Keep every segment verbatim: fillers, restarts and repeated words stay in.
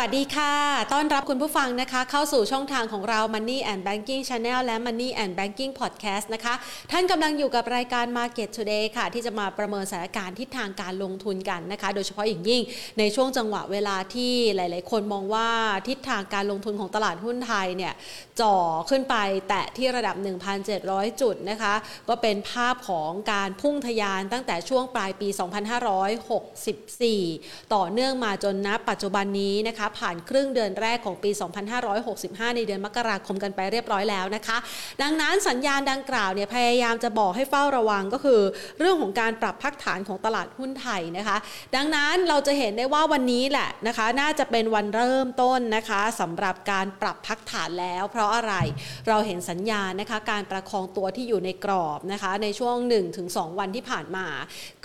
สวัสดีค่ะต้อนรับคุณผู้ฟังนะคะเข้าสู่ช่องทางของเรา Money and Banking Channel และ Money and Banking Podcast นะคะท่านกำลังอยู่กับรายการ Market Today ค่ะที่จะมาประเมินสถานการณ์ทิศทางการลงทุนกันนะคะโดยเฉพาะอย่างยิ่งในช่วงจังหวะเวลาที่หลายๆคนมองว่าทิศทางการลงทุนของตลาดหุ้นไทยเนี่ยจ่อขึ้นไปแตะที่ระดับ หนึ่งพันเจ็ดร้อย จุดนะคะก็เป็นภาพของการพุ่งทะยานตั้งแต่ช่วงปลายปี สองพันห้าร้อยหกสิบสี่ ต่อเนื่องมาจนณปัจจุบันนี้นะคะผ่านครึ่งเดือนแรกของปี สองพันห้าร้อยหกสิบห้า ในเดือนมกราคมกันไปเรียบร้อยแล้วนะคะดังนั้นสัญญาณดังกล่าวเนี่ยพยายามจะบอกให้เฝ้าระวังก็คือเรื่องของการปรับพักฐานของตลาดหุ้นไทยนะคะดังนั้นเราจะเห็นได้ว่าวันนี้แหละนะคะน่าจะเป็นวันเริ่มต้นนะคะสำหรับการปรับพักฐานแล้วเพราะอะไรเราเห็นสัญญาณนะคะการประคองตัวที่อยู่ในกรอบนะคะในช่วง หนึ่งถึงสอง วันที่ผ่านมา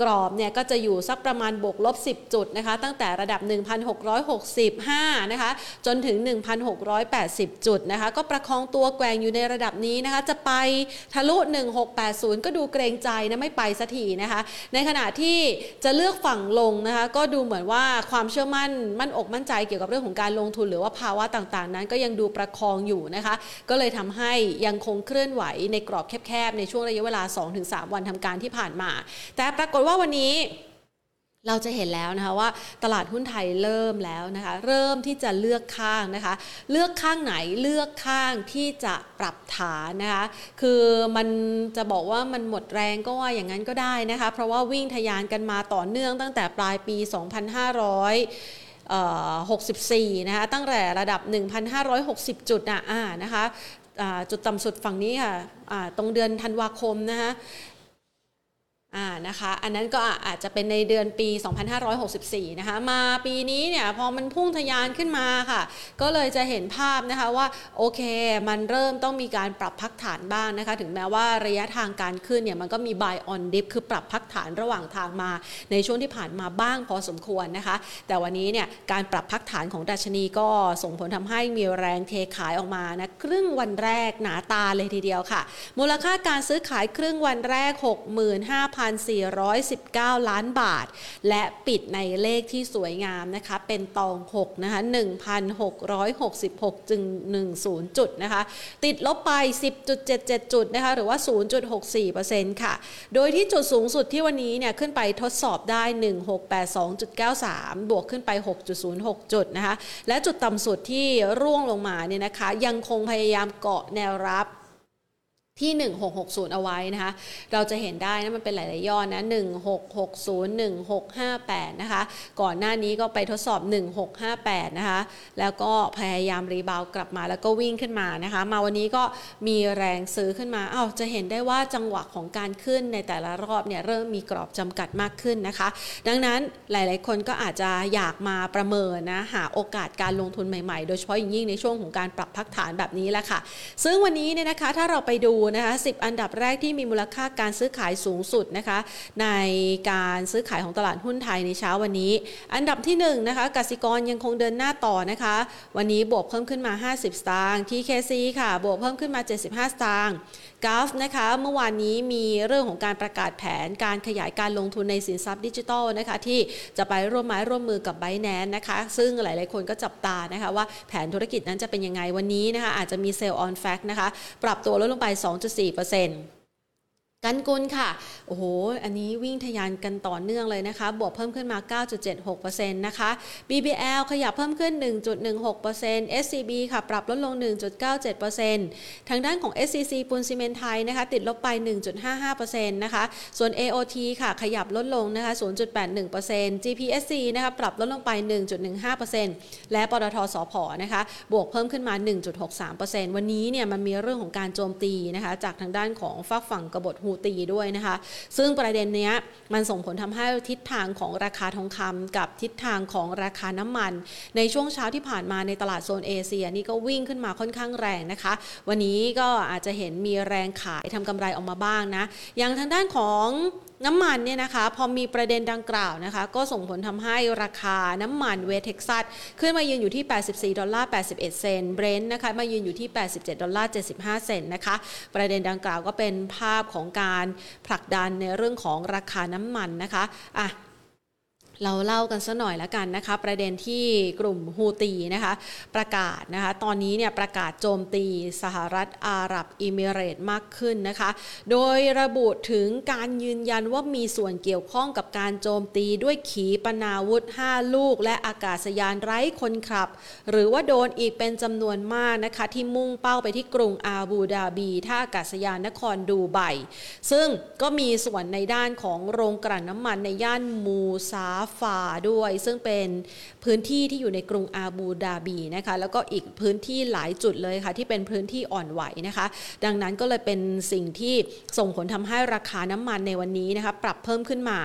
กรอบเนี่ยก็จะอยู่สักประมาณบวกลบสิบจุดนะคะตั้งแต่ระดับ หนึ่งพันหกร้อยหกสิบห้านะคะจนถึง หนึ่งพันหกร้อยแปดสิบ จุดนะคะก็ประคองตัวแกว่งอยู่ในระดับนี้นะคะจะไปทะลุหนึ่งพันหกร้อยแปดสิบก็ดูเกรงใจนะไม่ไปสักทีนะคะในขณะที่จะเลือกฝั่งลงนะคะก็ดูเหมือนว่าความเชื่อมั่นมั่นอกมั่นใจเกี่ยวกับเรื่องของการลงทุนหรือว่าภาวะต่างๆนั้นก็ยังดูประคองอยู่นะคะก็เลยทำให้ยังคงเคลื่อนไหวในกรอบแคบๆในช่วงระยะเวลา สองถึงสาม วันทำการที่ผ่านมาแต่ปรากฏว่าวันนี้เราจะเห็นแล้วนะคะว่าตลาดหุ้นไทยเริ่มแล้วนะคะเริ่มที่จะเลือกข้างนะคะเลือกข้างไหนเลือกข้างที่จะปรับฐานนะคะคือมันจะบอกว่ามันหมดแรงก็ว่าอย่างนั้นก็ได้นะคะเพราะว่าวิ่งทะยานกันมาต่อเนื่องตั้งแต่ปลายปี สองพันห้าร้อยหกสิบสี่นะคะตั้งแต่ระดับ หนึ่งพันห้าร้อยหกสิบ จุดนะอ่านะคะอ่าจุดต่ำสุดฝั่งนี้ค่ะอ่าตรงเดือนธันวาคมนะคะอ่านะคะอันนั้นก็อาจจะเป็นในเดือนปีสองพันห้าร้อยหกสิบสี่นะคะมาปีนี้เนี่ยพอมันพุ่งทะยานขึ้นมาค่ะก็เลยจะเห็นภาพนะคะว่าโอเคมันเริ่มต้องมีการปรับพักฐานบ้างนะคะถึงแม้ว่าระยะทางการขึ้นเนี่ยมันก็มี buy on dip คือปรับพักฐานระหว่างทางมาในช่วงที่ผ่านมาบ้างพอสมควรนะคะแต่วันนี้เนี่ยการปรับพักฐานของดัชนีก็ส่งผลทำให้มีแรงเทขายออกมานะครึ่งวันแรกหนาตาเลยทีเดียวค่ะมูลค่าการซื้อขายครึ่งวันแรก หกหมื่นห้าพันหนึ่งพันสี่ร้อยสิบเก้า ล้านบาทและปิดในเลขที่สวยงามนะคะเป็นตองหกนะคะ หนึ่งพันหกร้อยหกสิบหกจุดหนึ่งศูนย์ จุดนะคะติดลบไป สิบจุดเจ็ดเจ็ด จุดนะคะหรือว่า ศูนย์จุดหกสี่เปอร์เซ็นต์ ค่ะโดยที่จุดสูงสุดที่วันนี้เนี่ยขึ้นไปทดสอบได้ หนึ่งพันหกร้อยแปดสิบสองจุดเก้าสาม บวกขึ้นไป หกจุดศูนย์หก จุดนะคะและจุดต่ำสุดที่ร่วงลงมาเนี่ยนะคะยังคงพยายามเกาะแนวรับที่หนึ่งพันหกร้อยหกสิบเอาไว้นะคะเราจะเห็นได้นะมันเป็นหลายๆย่อนะหนึ่งพันหกร้อย หนึ่งพันหกร้อยห้าสิบแปดนะคะก่อนหน้านี้ก็ไปทดสอบหนึ่งพันหกร้อยห้าสิบแปดนะคะแล้วก็พยายามรีบาวกลับมาแล้วก็วิ่งขึ้นมานะคะมาวันนี้ก็มีแรงซื้อขึ้นมาอ้าวจะเห็นได้ว่าจังหวะของการขึ้นในแต่ละรอบเนี่ยเริ่มมีกรอบจำกัดมากขึ้นนะคะดังนั้นหลายๆคนก็อาจจะอยากมาประเมินนะหาโอกาสการลงทุนใหม่ๆโดยเฉพาะอย่างยิ่งในช่วงของการปรับพักฐานแบบนี้แหละค่ะซึ่งวันนี้เนี่ยนะคะถ้าเราไปดูนะคะสิบอันดับแรกที่มีมูลค่าการซื้อขายสูงสุดนะคะในการซื้อขายของตลาดหุ้นไทยในเช้าวันนี้อันดับที่หนึ่งนะคะกสิกรยังคงเดินหน้าต่อนะคะวันนี้บวกเพิ่มขึ้นมาห้าสิบสตางค์ ที เค ซี ค่ะบวกเพิ่มขึ้นมาเจ็ดสิบห้าสตางค์ จี เอ เอฟ นะคะเมื่อวานนี้มีเรื่องของการประกาศแผนการขยายการลงทุนในสินทรัพย์ดิจิทัลนะคะที่จะไปร่วมไม้ร่วมมือกับ Binance นะคะซึ่งหลายๆคนก็จับตานะคะว่าแผนธุรกิจนั้นจะเป็นยังไงวันนี้นะคะอาจจะมี Sell on Fact นะคะปรับตัวลดลงไปสองจุดสี่เปอร์เซ็นต์ กันกุลค่ะโอ้โหอันนี้วิ่งทะยานกันต่อเนื่องเลยนะคะบวกเพิ่มขึ้นมา เก้าจุดเจ็ดหกเปอร์เซ็นต์ นะคะ บี บี แอล ขยับเพิ่มขึ้น หนึ่งจุดหนึ่งหกเปอร์เซ็นต์ เอส ซี บี ค่ะปรับลดลง หนึ่งจุดเก้าเจ็ดเปอร์เซ็นต์ ทางด้านของ เอส ซี ซี ปูนซีเมนต์ไทยนะคะติดลบไป หนึ่งจุดห้าห้าเปอร์เซ็นต์ นะคะส่วน เอ โอ ที ค่ะขยับลดลงนะคะ ศูนย์จุดแปดหนึ่งเปอร์เซ็นต์ จี พี เอส ซี นะคะปรับลดลงไป หนึ่งจุดหนึ่งห้าเปอร์เซ็นต์ และปตท.สผ.นะคะบวกเพิ่มขึ้นมา หนึ่งจุดหกสามเปอร์เซ็นต์ วันนี้เนี่ยมันมีเรื่องของการโจมตีนะคะจากทางด้านของฝั่งฝั่งกบฏฮูตีด้วยนะคะซึ่งประเด็นเนี้ยมันส่งผลทำให้ทิศทางของราคาทองคำกับทิศทางของราคาน้ำมันในช่วงเช้าที่ผ่านมาในตลาดโซนเอเชียนี่ก็วิ่งขึ้นมาค่อนข้างแรงนะคะวันนี้ก็อาจจะเห็นมีแรงขายทำกำไรออกมาบ้างนะอย่างทางด้านของน้ำมันเนี่ยนะคะพอมีประเด็นดังกล่าวนะคะก็ส่งผลทำให้ราคาน้ำมันเวสเท็กซัสขึ้นมายืนอยู่ที่84ดอลลาร์81เซนต์เบรนท์นะคะมายืนอยู่ที่87ดอลลาร์75เซนต์นะคะประเด็นดังกล่าวก็เป็นภาพของการผลักดันในเรื่องของราคาน้ำมันนะคะอ่ะ เราเล่ากันสักหน่อยละกันนะคะประเด็นที่กลุ่มฮูตีนะคะประกาศนะคะตอนนี้เนี่ยประกาศโจมตีสหรัฐอาหรับอิมิเรตส์มากขึ้นนะคะโดยระบุถึงการยืนยันว่ามีส่วนเกี่ยวข้องกับการโจมตีด้วยขีปนาวุธห้าลูกและอากาศยานไร้คนขับหรือว่าโดนอีกเป็นจำนวนมากนะคะที่มุ่งเป้าไปที่กรุงอาบูดาบีท่าอากาศยานนครดูไบซึ่งก็มีส่วนในด้านของโรงกลั่นน้ำมันในย่านมูซาฟาด้วยซึ่งเป็นพื้นที่ที่อยู่ในกรุงอาบูดาบีนะคะแล้วก็อีกพื้นที่หลายจุดเลยค่ะที่เป็นพื้นที่อ่อนไหวนะคะดังนั้นก็เลยเป็นสิ่งที่ส่งผลทำให้ราคาน้ำมันในวันนี้นะคะปรับเพิ่มขึ้นมา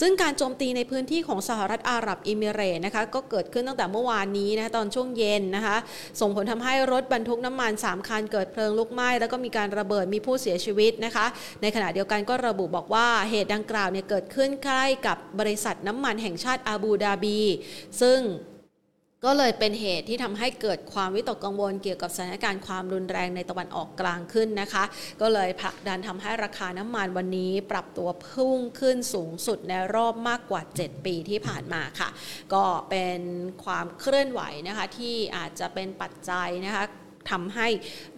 ซึ่งการโจมตีในพื้นที่ของสหรัฐอาหรับอิมิเรตส์นะคะก็เกิดขึ้นตั้งแต่เมื่อวานนี้นะคะตอนช่วงเย็นนะคะส่งผลทำให้รถบรรทุกน้ำมันสามคันเกิดเพลิงลุกไหม้แล้วก็มีการระเบิดมีผู้เสียชีวิตนะคะในขณะเดียวกันก็ระบุบอกว่าเหตุดังกล่าวเนี่ยเกิดขึ้นใกล้กับบริษัทน้ำมันแห่งชาติอาบูดาบีซึ่งก็เลยเป็นเหตุที่ทำให้เกิดความวิตกกังวลเกี่ยวกับสถานการณ์ความรุนแรงในตะวันออกกลางขึ้นนะคะก็เลยผลักดันทำให้ราคาน้ำมันวันนี้ปรับตัวพุ่งขึ้นสูงสุดในรอบมากกว่าเจ็ดปีที่ผ่านมาค่ะก็เป็นความเคลื่อนไหวนะคะที่อาจจะเป็นปัจจัยนะคะทำให้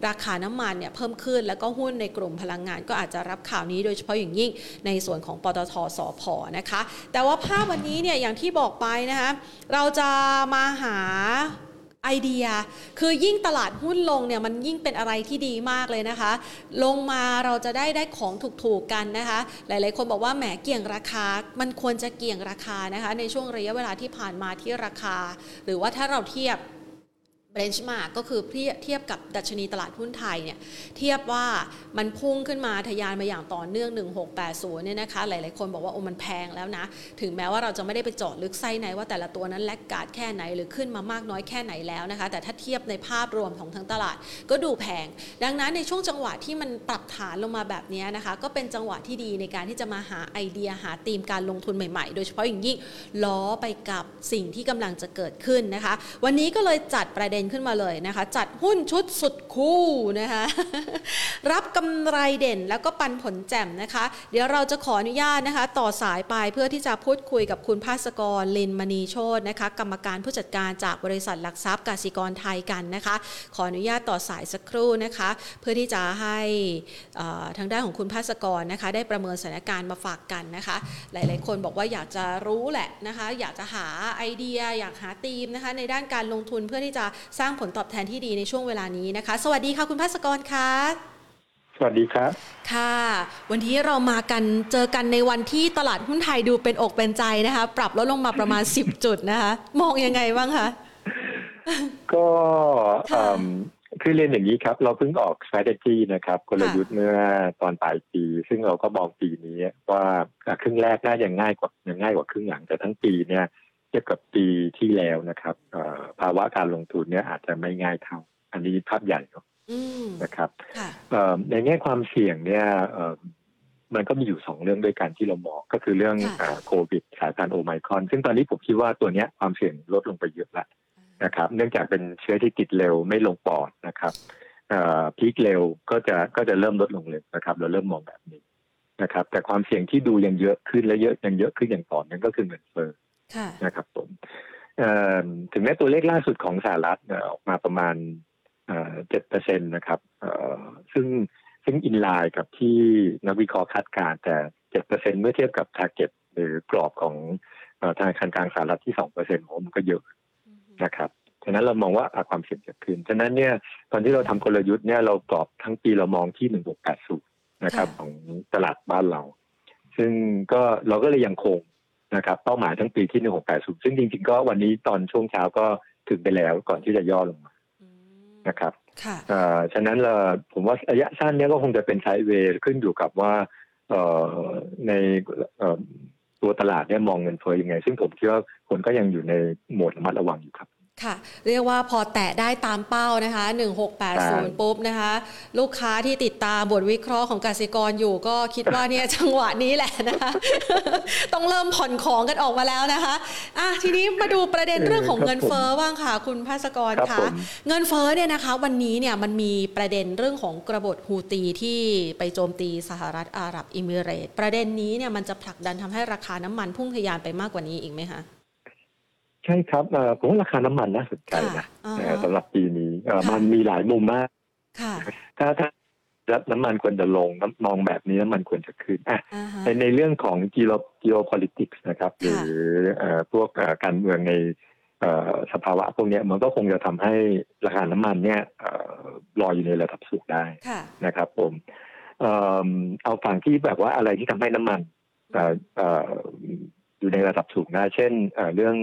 ราคาน้ำมันเนี่ยเพิ่มขึ้นแล้วก็หุ้นในกลุ่มพลังงานก็อาจจะรับข่าวนี้โดยเฉพาะอย่างยิ่งในส่วนของปตท.สผ.นะคะแต่ว่าภาพวันนี้เนี่ยอย่างที่บอกไปนะคะเราจะมาหาไอเดียคือยิ่งตลาดหุ้นลงเนี่ยมันยิ่งเป็นอะไรที่ดีมากเลยนะคะลงมาเราจะได้ได้ของถูกๆกันนะคะหลายๆคนบอกว่าแหมเกี่ยงราคามันควรจะเกี่ยงราคานะคะในช่วงระยะเวลาที่ผ่านมาที่ราคาหรือว่าถ้าเราเทียบbenchmark ก็คือเทียบกับดัชนีตลาดหุ้นไทยเนี่ยเทียบว่ามันพุ่งขึ้นมาทะยานมาอย่างต่อเนื่องหนึ่งพันหกร้อยแปดสิบเนี่ยนะคะหลายๆคนบอกว่าโอ้มันแพงแล้วนะถึงแม้ว่าเราจะไม่ได้ไปเจาะลึกไส้ในว่าแต่ละตัวนั้นแลกการ์ดแค่ไหนหรือขึ้นมามากน้อยแค่ไหนแล้วนะคะแต่ถ้าเทียบในภาพรวมของทั้งตลาดก็ดูแพงดังนั้นในช่วงจังหวะที่มันปรับฐานลงมาแบบนี้นะคะก็เป็นจังหวะที่ดีในการที่จะมาหาไอเดียหาธีมการลงทุนใหม่ๆโดยเฉพาะอย่างยิ่งล้อไปกับสิ่งที่กำลังจะเกิดขึ้นนะคะวันนี้ก็เลยจัดประเด็นขึ้นมาเลยนะคะจัดหุ้นชุดสุดคู่นะคะรับกำไรเด่นแล้วก็ปันผลแจ่มนะคะเดี๋ยวเราจะขออนุญาตนะคะต่อสายไปเพื่อที่จะพูดคุยกับคุณภาสกรลินมณีโชตินะคะกรรมการผู้จัดการจากบริษัทหลักทรัพย์กสิกรไทยกันนะคะขออนุญาตต่อสายสักครู่นะคะเพื่อที่จะให้ทางด้านของคุณภาสกรนะคะได้ประเมินสถานการณ์มาฝากกันนะคะหลายๆคนบอกว่าอยากจะรู้แหละนะคะอยากจะหาไอเดียอยากหาธีมนะคะในด้านการลงทุนเพื่อที่จะสร้างผลตอบแทนที่ดีในช่วงเวลานี้นะคะสวัสดีค่ะคุณภาสกรค่ะสวัสดีครับค่ะวันนี้เรามากันเจอกันในวันที่ตลาดหุ้นไทยดูเป็นอกเป็นใจนะคะปรับลดลงมาประมาณ สิบ จุดนะคะมองยังไงบ้างคะก็คือเรียนอย่างนี้ครับเราเพิ่งออก strategy นะครับกลยุทธ์เมื่อตอนปลายปีซึ่งเราก็มองปีนี้ว่าครึ่งแรกน่าจะง่ายกว่ายังง่ายกว่าครึ่งหลังแต่ทั้งปีเนี่ยเทียบกับปีที่แล้วนะครับภาวะการลงทุนเนี่ยอาจจะไม่ง่ายเท่าอันนี้ภาพใหญ่นะครับในแง่ความเสี่ยงเนี่ยมันก็มีอยู่สองเรื่องด้วยกันที่เรามองก็คือเรื่องโควิดสายพันธุ์โอไมครอนซึ่งตอนนี้ผมคิดว่าตัวเนี้ยความเสี่ยงลดลงไปเยอะแล้วนะครับเนื่องจากเป็นเชื้อที่ติดเร็วไม่ลงปอดนะครับพีคเร็วก็จะก็จะเริ่มลดลงเลยนะครับเราเริ่มมองแบบนี้นะครับแต่ความเสี่ยงที่ดูยังเยอะขึ้นและเยอะยังเยอะขึ้นอย่างต่อเนื่องก็คือเงินเฟ้อนะครับผมถึงแม้ตัวเลขล่าสุดของสหรัฐออกมาประมาณ เจ็ดเปอร์เซ็นต์ นะครับซึ่งซึ่งอินไลน์กับที่นักวิเคราะห์คาดการณ์แต่ เจ็ดเปอร์เซ็นต์ เมื่อเทียบกับ target หรือกรอบของธนาคารกลางสหรัฐที่ สองเปอร์เซ็นต์ ผมก็เยอะนะครับฉะนั้นเรามองว่าความเสี่ยงจะขึ้นฉะนั้นเนี่ยตอนที่เราทำกลยุทธ์เนี่ยเรากรอบทั้งปีเรามองที่หนึ่งพันหกร้อยแปดสิบนะครับของตลาดบ้านเราซึ่งก็เราก็เลยยังคงนะครับเป้าหมายทั้งปีที่หนึ่งพันหกร้อยแปดสิบซึ่งจริงๆก็วันนี้ตอนช่วงเช้าก็ถึงไปแล้วก่อนที่จะย่อลงมานะครับฉะนั้นผมว่าระยะสั้นนี้ก็คงจะเป็นไซด์เวย์ขึ้นอยู่กับว่าในตัวตลาดเนี่ยมองเงินเฟ้อยังไงซึ่งผมคิดว่าคนก็ยังอยู่ในโหมดระมัดระวังอยู่ครับ ค่ะเรียกว่าพอแตะได้ตามเป้านะคะหนึ่งพันหกร้อยแปดสิบปุ๊บนะคะลูกค้าที่ติดตามบทวิเคราะห์ของกสิกรอยู่ก็คิดว่าเนี่ยจังหวะนี้แหละนะคะ ต้องเริ่มผ่อนของกันออกมาแล้วนะคะอ่ะทีนี้มาดูประเด็นเรื่องของเงินเฟ้อบ้างค่ะคุณภาสกรค่ะเงินเฟ้อเนี่ยนะคะวันนี้เนี่ยมันมีประเด็นเรื่องของกบฏฮูตีที่ไปโจมตีสหรัฐอาหรับเอมิเรตส์ประเด็นนี้เนี่ยมันจะผลักดันทำให้ราคาน้ำมันพุ่งทะยานไปมากกว่านี้อีกไหมคะใช่ครับผมว่าราคาน้ำมันน่าสนใจนะสำหรับปีนี้มันมีหลายมุมมากถ้าถ้าน้ำมันควรจะลงมองแบบนี้น้ำมันควรจะขึ้นในในเรื่องของ geopolitics นะครับหรือพวกการเมืองในสภาวะพวกนี้มันก็คงจะทำให้ราคาน้ำมันเนี่ยลอยอยู่ในระดับสูงได้นะครับผมเอาฝั่งที่แบบว่าอะไรที่ทำให้น้ำมันอยู่ในระดับสูงได้เช่นเรื่อง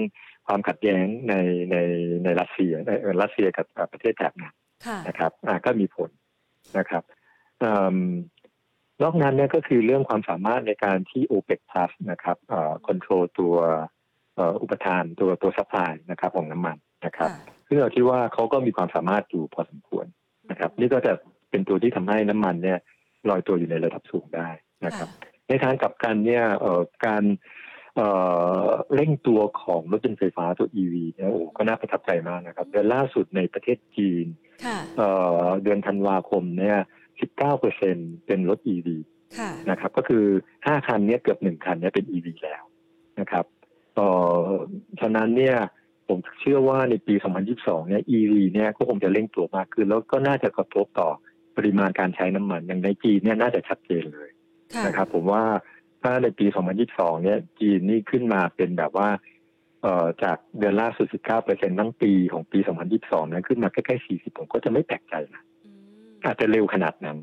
ความขัดแย้งในในในรัสเซียในรัสเซียกับประเทศแถบนั้นนะครับก็มีผลนะครับนอกนั้นเนี่ยก็คือเรื่องความสามารถในการที่ OPEC Plus นะครับคอนโทรลตัวอุปทานตัวตัวซัพพลายนะครับของน้ำมันนะครับซึ่งเราคิดว่าเขาก็มีความสามารถอยู่พอสมควรนะครับนี่ก็จะเป็นตัวที่ทำให้น้ำมันเนี่ยลอยตัวอยู่ในระดับสูงได้นะครับในทางกลับกันเนี่ยการเอ่อเร่งตัวของรถยนต์ไฟฟ้าตัว อี วี เนี่ยโอ้ก็น่าประทับใจมากนะครับเดือนล่าสุดในประเทศจีนเอ่อเดือนธันวาคมเนี่ย สิบเก้าเปอร์เซ็นต์ เป็นรถ อี วี นะครับก็คือห้าคันเนี่ยเกือบหนึ่งคันเนี่ยเป็น อี วี แล้วนะครับเอ่อฉะนั้นเนี่ยผมเชื่อว่าในปีสองพันยี่สิบสองเนี่ย อี วี เนี่ยก็คงจะเร่งตัวมากขึ้นแล้วก็น่าจะกระทบต่อปริมาณการใช้น้ำมันอย่างในจีนเนี่ยน่าจะชัดเจนเลยนะครับผมว่าถ้าในปีสองพันยี่สิบสองเนี่ยจีนนี่ขึ้นมาเป็นแบบว่าเอ่อจากเดือนล่าสุด สิบเก้าเปอร์เซ็นต์ ทั้งปีของปีสองพันยี่สิบสองนั้นขึ้นมาใกล้ๆสี่สิบผมก็จะไม่แปลกใจนะอาจจะเร็วขนาดนั้น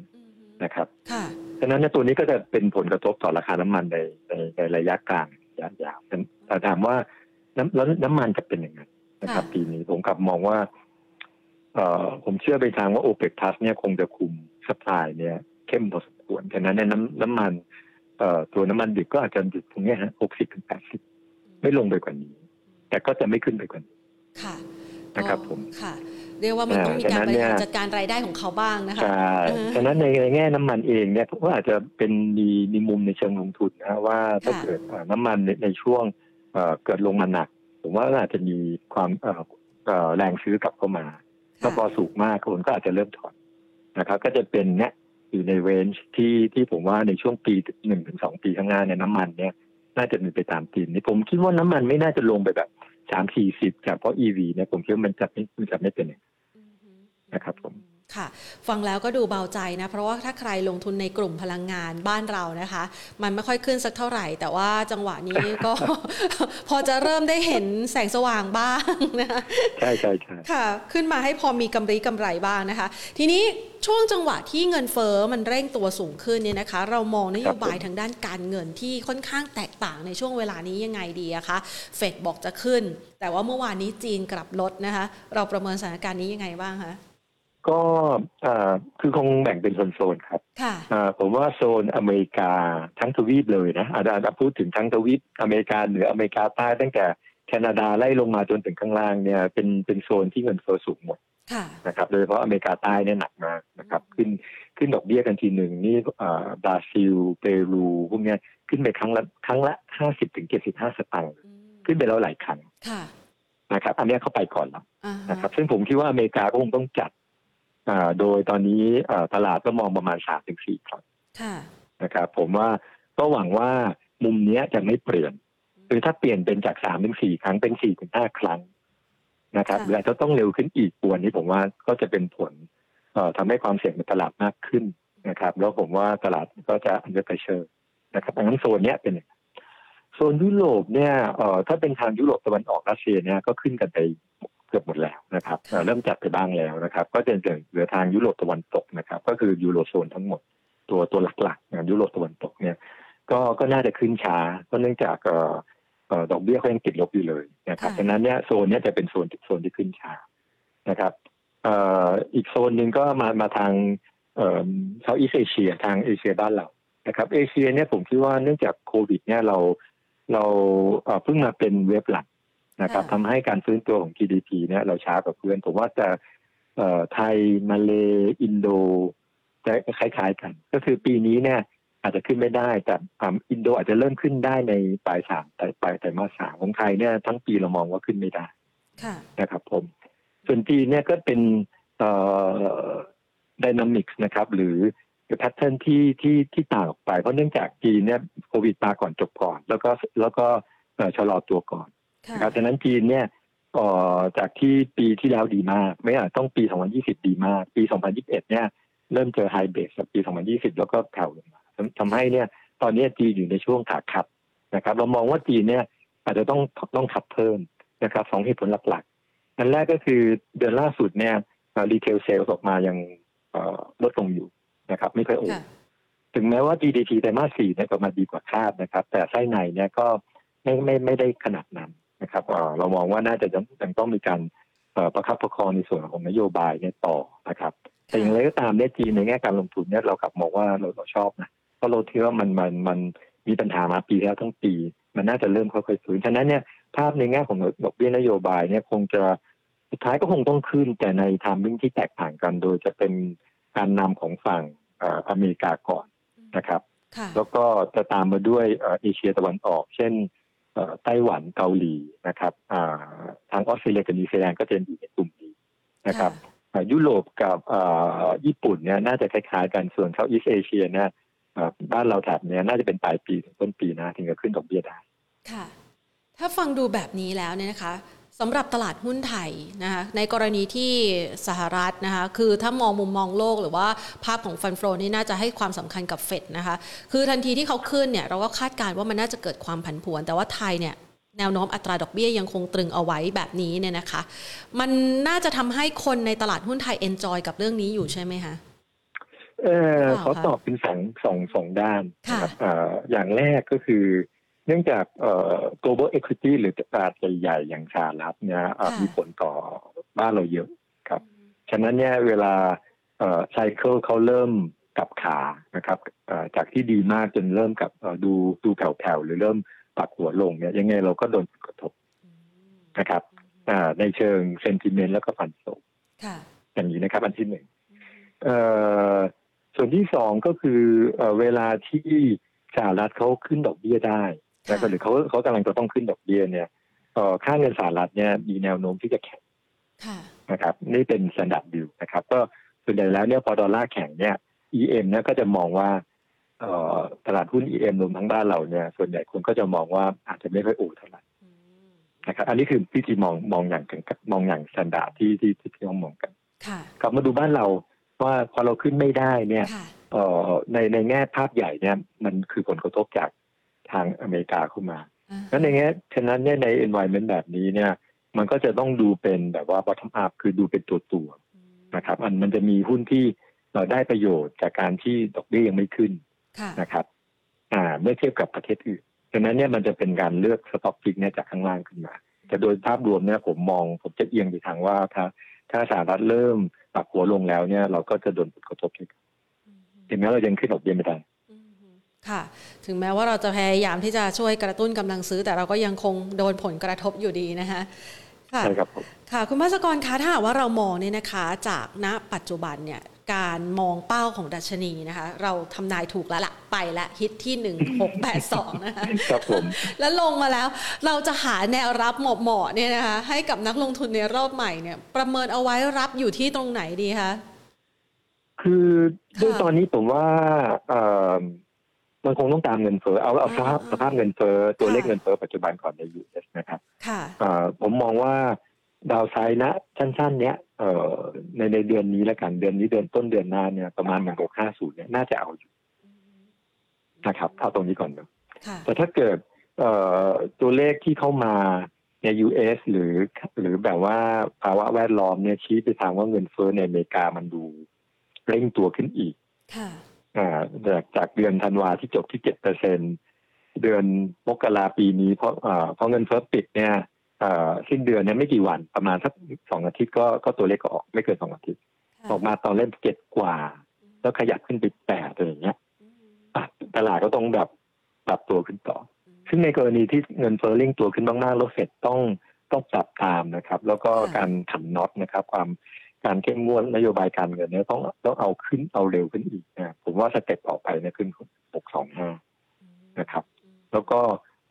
นะครับค่ะฉะนั้นตัวนี้ก็จะเป็นผลกระทบต่อราคาน้ำมันในในในระยะกลางระยะยาวแต่ถามว่าน้ำแล้วน้ำมันจะเป็นยังไงนะครับปีนี้ผมกลับมองว่าเอ่อผมเชื่อไปทางว่า OPEC Plus เนี่ยคงจะคุมซัพพลายเนี่ยเข้มพอสมควรฉะนั้นเนี่ยน้ำน้ำมันตัวน้ำมันดิบก็อาจจะอยู่ตรงนี้ฮะ หกสิบถึงแปดสิบ ไม่ลงไปกว่านี้แต่ก็จะไม่ขึ้นไปกว่านี้ค่ะนะครับผมค่ะเรียกว่ามันต้องมีการบริหารจัดการรายได้ของเขาบ้างนะคะใช่ฉะนั้นในแง่น้ำมันเองเนี่ยก็อาจจะเป็นมีมีมุมในเชิงลงทุนนะว่าถ้าเกิดน้ำมันในช่วงเกิดลงมาหนักผมว่าอาจจะมีความแรงซื้อกลับเข้ามาถ้าพอสูงมากคนก็อาจจะเริ่มถอนนะครับก็จะเป็นเนี่ยอยู่ในเรนจ์ที่ที่ผมว่าในช่วงปี หนึ่งถึงสอง ปีข้างหน้าเนี่ยน้ำมันเนี่ยน่าจะมีไปตามธีมนี้ผมคิดว่าน้ำมันไม่น่าจะลงไปแบบ สามถึงสี่สิบ จากเพราะ อี วี เนี่ยผมคิดว่ามันจะไม่มันจะไม่เป็นอย่างนั้นนะครับผมค่ะฟังแล้วก็ดูเบาใจนะเพราะว่าถ้าใครลงทุนในกลุ่มพลังงานบ้านเรานะคะมันไม่ค่อยขึ้นสักเท่าไหร่แต่ว่าจังหวะนี้ก็ พอจะเริ่มได้เห็นแสงสว่างบ้างนะใช่ๆๆค่ะขึ้นมาให้พอมีกำไรกำไรบ้างนะคะทีนี้ช่วงจังหวะที่เงินเฟ้อมันเร่งตัวสูงขึ้นเนี่ยนะคะเรามองนโยบายทางด้านการเงินที่ค่อนข้างแตกต่างในช่วงเวลานี้ยังไงดีอะคะเฟดบอกจะขึ้นแต่ว่าเมื่อวานนี้จีนกลับลดนะคะเราประเมินสถานการณ์นี้ยังไงบ้างคะก็คือคงแบ่งเป็นโซนๆครับผมว่าโซนอเมริกาทั้งทวีปเลยนะอาจารย์พูดถึงทั้งทวีปอเมริกาเหนืออเมริกาใต้ตั้งแต่แคนาดาไล่ลงมาจนถึงข้างล่างเนี่ยเป็นเป็นโซนที่เงินเฟ้อสูงหมดนะครับโดยเฉพาะอเมริกาใต้เนี่ยหนักมากนะครับขึ้นขึ้นดอกเบี้ยกันทีหนึ่งนี่บราซิลเปรูพวกเนี้ยขึ้นไปครั้งละครั้งละ ห้าสิบถึงเจ็ดสิบห้า สตางค์ขึ้นไปแล้วหลายครั้งนะครับอันนี้เข้าไปก่อนแล้วนะครับซึ่งผมคิดว่าอเมริกาก็คงต้องจัดโดยตอนนี้ตลาดก็มองประมาณ สามถึงสี่ ครั้งนะครับผมว่าก็หวังว่ามุมนี้จะไม่เปลี่ยนคือถ้าเปลี่ยนเป็นจาก สามถึงสี่ ครั้งเป็น สี่ถึงห้า ครั้งนะครับและจะต้องเร็วขึ้นอีกกว่านี้ผมว่าก็จะเป็นผลทำให้ความเสี่ยงในตลาดมากขึ้นนะครับแล้วผมว่าตลาดก็จะอันเดอร์เพรสเชอร์นะครับดังนั้นโซนนี้เป็นโซนยุโรปเนี่ยถ้าเป็นทางยุโรปตะวันออกรัสเซียเนี่ยก็ขึ้นกันไปเกือบหมดแล้วนะครับเริ่มจัดไปบ้างแล้วนะครับก็จะเหลือทางยุโรปตะวันตกนะครับก็คือยูโรโซนทั้งหมดตัวตัวหลักๆยุโรปตะวันตกเนี่ยก็ก็น่าจะขึ้นช้าเพราะเนื่องจากดอกเบี้ยเขายังติดลบอยู่เลยนะครับฉะนั้นเนี่ยโซนนี้จะเป็นโซนโซนที่ขึ้นช้านะครับอีกโซนหนึ่งก็มามาทางเซาท์อีสต์เอเชียทางเอเชียบ้านเรานะครับเอเชียเนี่ยผมคิดว่าเนื่องจากโควิดเนี่ยเราเราเพิ่งมาเป็นเวฟหลัก นะครับทำให้การฟื้นตัวของ จี ดี พี เนี่ยเราช้ากว่าเพื่อนผมว่าจะไทยมาเลอินโดจะคล้ายๆกันก็คือปีนี้เนี่ยอาจจะขึ้นไม่ได้แต่อินโดอาจจะเริ่มขึ้นได้ในปลายสามแต่ปลายไตรมาสสามของไทยเนี่ยทั้งปีเรามองว่าขึ้นไม่ได้นะครับผมส่วนจีนเนี่ยก็เป็นไดนามิกส์นะครับหรือแพทเทิร์นที่ที่ที่ต่างออกไปเพราะเนื่องจากจีนเนี่ยโควิดมาก่อนจบก่อนแล้วก็แล้วก็ชะลอตัวก่อนนะครับฉะนั้นจีนเนี่ยจากที่ปีที่แล้วดีมากไม่อาจต้องปีสองพันยี่สิบดีมากปีสองพันยี่สิบเอ็ดเนี่ยเริ่มเจอไฮเบสปีสองพันยี่สิบแล้วก็แผ่วลงมาทำให้เนี่ยตอนนี้จีนอยู่ในช่วงขาขับนะครับเรามองว่าจีนเนี่ยอาจจะต้องต้องขับเพิ่มนะครับสองเหตุผลหลักๆอันแรกก็คือเดือนล่าสุดเนี่ยรีเทลเซลล์ออกมายังลดลงอยู่นะครับไม่ค่อยโอถึงแม้ว่า จี ดี พี ไตรมาสสี่เนี่ยออกมาดีกว่าคาดนะครับแต่ไส้ในเนี่ยก็ไม่ไม่ไม่ได้ขนาดนั้นนะครับเรามองว่าน่าจะยังต้องมีการประคับประคองในส่วนของนโยบายเนี่ยต่อนะครับแต่อย่างไรก็ตามเนี่ยจีนในแง่การลงทุนเนี่ยเรากลับมองว่าเราเราชอบนะเพราะเราคิดว่ามันมันมันมีปัญหามาปีแล้วทั้งปีมันน่าจะเริ่มค่อยๆฟื้นฉะนั้นเนี่ยภาพในแง่ของดอกเบี้ยนโยบายเนี่ยคงจะสุดท้ายก็คงต้องขึ้นแต่ในไทม์มิ่งที่แตกต่างกันโดยจะเป็นการนำของฝั่งอเมริกาก่อนนะครับแล้วก็จะตามมาด้วยเอเชียตะวันออกเช่นไต้หวันเกาหลีนะครับทางออสเตรเลียกับนิวซีแลนด์ก็จะอยู่ในกลุ่มนี้นะครับยุโรปกับญี่ปุ่นเนี่ยน่าจะคล้ายๆกันส่วนเซาท์อีสต์เอเชียเนี่ยบ้านเราแถบเนี่ยน่าจะเป็นปลายปีถึงต้นปีนะถึงจะขึ้นดอกเบี้ยได้ค่ะถ้าฟังดูแบบนี้แล้วเนี่ยนะคะสำหรับตลาดหุ้นไทยนะคะในกรณีที่สหรัฐนะคะคือถ้ามองมุมมองโลกหรือว่าภาพของฟันโฟนี่น่าจะให้ความสำคัญกับเฟดนะคะคือทันทีที่เขาขึ้นเนี่ยเราก็คาดการณ์ว่ามันน่าจะเกิดความผันผวนแต่ว่าไทยเนี่ยแนวโน้มอัตราดอกเบี้ยยังคงตรึงเอาไว้แบบนี้เนี่ยนะคะมันน่าจะทำให้คนในตลาดหุ้นไทยเอนจอยกับเรื่องนี้อยู่ใช่ไหมคะเออขอตอบเป็นสองสองสองด้านนะครับอย่างแรกก็คือเนื่องจาก global equity หรือตลาดใหญ่ๆอย่างสหรัฐเนี่ยมีผลต่อบ้านเราเยอะครับฉะนั้นเนี่ยเวลา cycle เขาเริ่มกลับขานะครับจากที่ดีมากจนเริ่มกับดูดูแผ่วๆหรือเริ่มปักหัวลงเนี่ยยังไงเราก็โดนผลกระทบนะครับในเชิง sentiment แล้วก็ฟันโซอย่างนี้นะครับอันที่หนึ่งส่วนที่สองก็คือเวลาที่สหรัฐเขาขึ้นดอกเบี้ยได้แต่ก็หรือเขาเขากำลังจะต้องขึ้นดอกเบี้ยเนี่ยค่าเงินสหรัฐเนี่ยมีแนวโน้มที่จะแข็งนะครับนี่เป็นสแตนดาร์ดดิวนะครับก็ส่วนใหญ่แล้วเนี่ยพอดอลลาร์แข็งเนี่ย อี เอ็ม เนี่ยก็จะมองว่าตลาดหุ้น อี เอ็ม รวมทั้งบ้านเราเนี่ยส่วนใหญ่คนก็จะมองว่าอาจจะไม่ค่อยโอเท่าไหร่นะครับอันนี้คือวิธีมองมองอย่างมองอย่างสแตนดาร์ดที่ที่ที่ที่มองกันกลับมาดูบ้านเราว่าพอเราขึ้นไม่ได้เนี่ยในในแง่ภาพใหญ่เนี่ยมันคือผลกระทบจากทางอเมริกาเข้ามางั้นในแง่ฉะนั้นเนี่ยใน environment แบบนี้เนี่ยมันก็จะต้องดูเป็นแบบว่า bottom up คือดูเป็นตัวตัวนะครับอันมันจะมีหุ้นที่เราได้ประโยชน์จากการที่ดอกเบี้ยยังไม่ขึ้นนะครับอ่าเมื่อเทียบกับประเทศอื่นฉะนั้นเนี่ยมันจะเป็นการเลือก stock pick เนี่ยจากข้างล่างขึ้นมาแต่โดยภาพรวมเนี่ยผมมองผมจะเอียงไปทางว่าถ้าถ้าสหรัฐเริ่มปรับหัวลงแล้วเนี่ยเราก็จะโดนผลกระทบอีกถึงแม้เรายังขึ้นดอกเบี้ยไม่ได้ค่ะถึงแม้ว่าเราจะพยายามที่จะช่วยกระตุ้นกำลังซื้อแต่เราก็ยังคงโดนผลกระทบอยู่ดีนะคะค่ะใช่ครับค่ะคุณภาสกรคะถ้าหากว่าเรามองเนี่ยนะคะจากณปัจจุบันเนี่ยการมองเป้าของดัชนีนะคะเราทำนายถูกแล้วล่ะไปละฮิตที่หนึ่งพันหกร้อยแปดสิบสองนะคะครับผมแล้วลงมาแล้วเราจะหาแนวรับเหมาะๆเนี่ยนะคะให้กับนักลงทุนในรอบใหม่เนี่ยประเมินเอาไว้รับอยู่ที่ตรงไหนดีคะคือด้วยตอนนี้ผมว่ามันคงต้องตามเงินเฟ้อเอาเอาสภาพสภาพเงินเฟ้อตัวเลขเงินเฟ้อปัจจุบันก่อนใน ยู เอส นะครับผมมองว่าดาวไซน์นะชั้นๆเนี้ยในในเดือนนี้ละกันเดือนนี้เดือนต้นเดือนหน้าเนี่ยประมาณหนึ่งพันหกร้อยห้าสิบเนี่ยน่าจะเอาอยู่นะครับเอาตรงนี้ก่อนเนาะแต่ถ้าเกิดตัวเลขที่เข้ามาใน ยู เอส หรือหรือแบบว่าภาวะแวดล้อมเนี่ยชี้ไปทางว่าเงินเฟ้อในอเมริกามันดูเร่งตัวขึ้นอีกจากจากเดือนธันวาที่จบที่ เจ็ดเปอร์เซ็นต์ เดือนมกราปีนี้เพราะเพราะเงินเฟ้อปิดเนี่ยสิ้นเดือนเนี่ยไม่กี่วันประมาณสักสองอาทิตย์ก็ก็ตัวเลขก็ออกไม่เกินสองอาทิตย์ออกมาตอนเริ่มเจ็ดกว่าแล้วขยับขึ้นไปแปดอะไรอย่างเงี้ยตลาดก็ต้องแบบปรับตัวขึ้นต่อซึ่งในกรณีที่เงินเฟ้อเร่งตัวขึ้นมากๆแล้วเฟดต้อง ต้องจับตามนะครับแล้วก็การขันน็อตนะครับความการเข้มงวดนโยบายการเงินเนี่ยต้องต้องเอาขึ้นเอาเร็วขึ้นอีกนะผมว่าสเต็ปออกไปเนี่ยขึ้นหกสองห้านะครับแล้วก็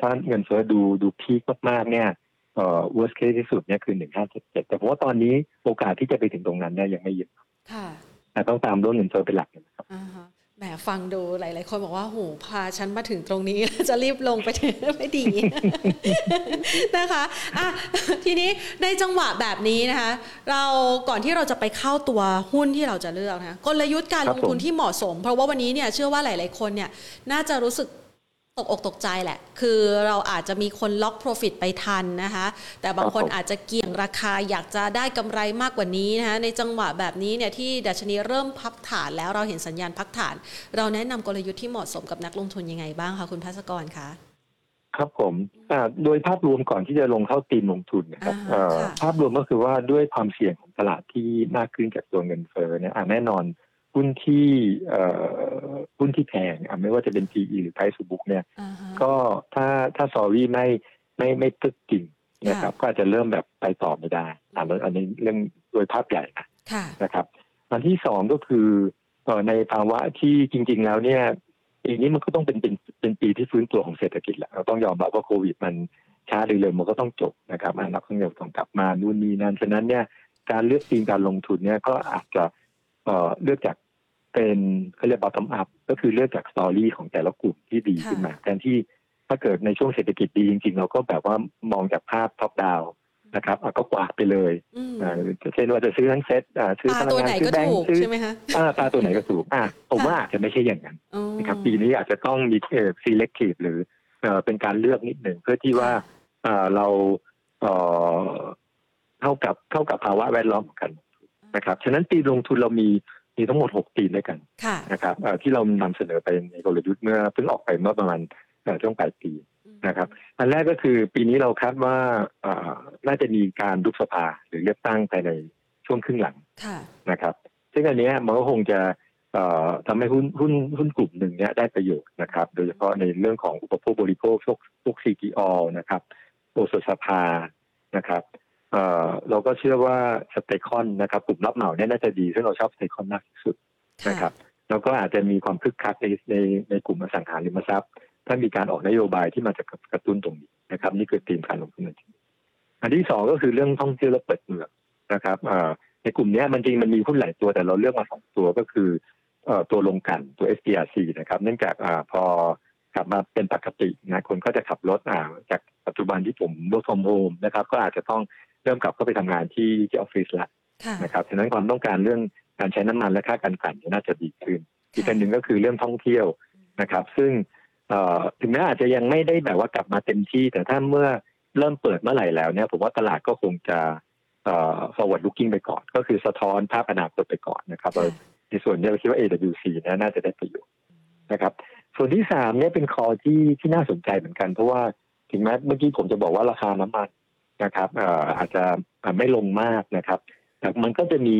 ถ้าเงินเฟ้อดูดูพีคมากๆเนี่ยเอ่อ worst case ที่สุดเนี่ยคือหนึ่งห้าเจ็ดเจ็ดแต่ผมว่าตอนนี้โอกาสที่จะไปถึงตรงนั้นเนี่ยยังไม่เยอะค่ะแต่ต้องตามด้วยเงินเฟ้อเป็นหลักนะครับอ่าฮะแหมฟังดูหลายๆคนบอกว่าโหพาฉันมาถึงตรงนี้แล้วจะรีบลงไปไม่ดี นะคะอ่ะทีนี้ในจังหวะแบบนี้นะคะเราก่อนที่เราจะไปเข้าตัวหุ้นที่เราจะเลือกนะกลยุทธ์การลงทุนที่เหมาะสมเพราะว่าวันนี้เนี่ยเชื่อว่าหลายๆคนเนี่ยน่าจะรู้สึกตกอกตกใจแหละคือเราอาจจะมีคนล็อก profit ไปทันนะคะแต่บางคนอาจจะเกี่ยงราคาอยากจะได้กำไรมากกว่านี้นะคะในจังหวะแบบนี้เนี่ยที่ดัชนีเริ่มพักฐานแล้วเราเห็นสัญญาณพักฐานเราแนะนำกลยุทธ์ที่เหมาะสมกับนักลงทุนยังไงบ้างคะคุณภัสกรคะครับผมโดยภาพรวมก่อนที่จะลงเข้าธีมลงทุนนะครับภาพรวมก็คือว่าด้วยความเสี่ยงของตลาดที่มากขึ้นจากตัวเงินเฟ้อเนี่ยแน่นอนหุ้นที่หุ้นที่แพงไม่ว่าจะเป็น พี อี หรือ Price to Book เนี่ย uh-huh. ก็ถ้าถ้า sorry ไม่ไม่ไม่ตึกจริง uh-huh. นะครับก็อาจจะเริ่มแบบไปต่อไม่ได้อันนั้นอันนี้เรื่องโดยภาพใหญ่นะ uh-huh. นะครับอันที่สองก็คือในภาวะที่จริงๆแล้วเนี่ยปีนี้มันก็ต้องเป็นเป็นเป็นปีที่ฟื้นตัวของเศรษฐกิจแหละเราต้องยอมรับว่าโควิดมันช้าหรือเร็วมันก็ต้องจบนะครับอันนักท่องเที่ยวต้องกลับมานู่นนี่นั่นฉะนั้นเนี่ยการเลือกธีมการลงทุนเนี่ยก็อาจจะเลือกจากเป็นเขาเรียก bottom up ก็คือเลือกจากสตอรี่ของแต่ละกลุ่มที่ดีขึ้นมาแทนที่ถ้าเกิดในช่วงเศรษฐกิจดีจริงๆเราก็แบบว่ามองจากภาพ top down นะครับอ่ะก็กวาดไปเลยอ่าเช่นว่าจะซื้อทั้งเซ็ตอ่าซื้อพลังงานซื้อแบงค์ซื้ออ่าปลาตัวไหนก็ถูกอ่ะผมว่าอาจจะไม่ใช่อย่างนั้นนะครับปีนี้อาจจะต้องมีเอ่อ selective หรือเอ่อเป็นการเลือกนิดหนึ่งเพื่อที่ว่าอ่าเราเอ่อเท่ากับเท่ากับภาวะแวดล้อมกันนะครับฉะนั้นปีลงทุนเรามีมีทั้งหมดหกธีมด้วยกันนะครับที่เรานำเสนอไปในกลยุทธ์เมื่อเพิ่งออกไปเมื่อประมาณช่วงปลายปีนะครับอันแรกก็คือปีนี้เราคาดว่าน่าจะมีการยุบสภาหรือเลือกตั้งภายในช่วงครึ่งหลังนะครับซึ่งอันนี้มันก็คงจะทำให้หุ้นหุ้นหุ้นกลุ่มหนึ่งเนี้ยได้ประโยชน์นะครับโดยเฉพาะในเรื่องของอุปโภคบริโภคพวก ซี พี โอ นะครับโอสถสภานะครับเอ่อเราก็เชื่อว่าสเตคอนนะครับกลุ่มรับเหมาเนี่ยน่าจะดีซึ่งเราชอบสเตคอนมากที่สุดนะครับแล้วก็อาจจะมีความคึกคักในในในกลุ่มอสังหาริมทรัพย์ถ้ามีการออกนโยบายที่มาจากกระตุ้นตรงนี้นะครับนี่คือธีมการลงทุนอันที่สองก็คือเรื่องท่องเที่ยวและเปิดเมืองนะครับเอ่อในกลุ่มนี้มันจริงมันมีหุ้นหลายตัวแต่เราเลือกมาสองตัวก็คือเอ่อตัวลงกันตัว เอส พี อาร์ ซี นะครับเนื่องจากอ่าพอกลับมาเป็นปกตินะคนก็จะขับรถอ่าจากปัจจุบันที่ผม work from home นะครับก็อาจจะต้องเริ่มกลับเข้าไปทำงานที่ที่ออฟฟิศละนะครับฉะนั้นความต้องการเรื่องการใช้น้ำมันและค่าการกลั่นน่าจะดีขึ้นอีกอันหนึ่งก็คือเรื่องท่องเที่ยวนะครับซึ่งถึงแม้อาจจะยังไม่ได้แบบว่ากลับมาเต็มที่แต่ถ้าเมื่อเริ่มเปิดเมื่อไหร่แล้วเนี่ยผมว่าตลาดก็คงจะ forward looking ไปก่อนก็คือสะท้อนภาพอนาคตไปก่อนนะครับในส่วนนี้เราคิดว่า เอ ดับเบิลยู ซี น่าจะได้ประโยชน์นะครับส่วนที่สามเนี่ยเป็นคอที่ที่น่าสนใจเหมือนกันเพราะว่าถึงแม้เมื่อกี้ผมจะบอกว่าราคาน้ำมันนะครับ อ, อาจจะไม่ลงมากนะครับแต่มันก็จะมี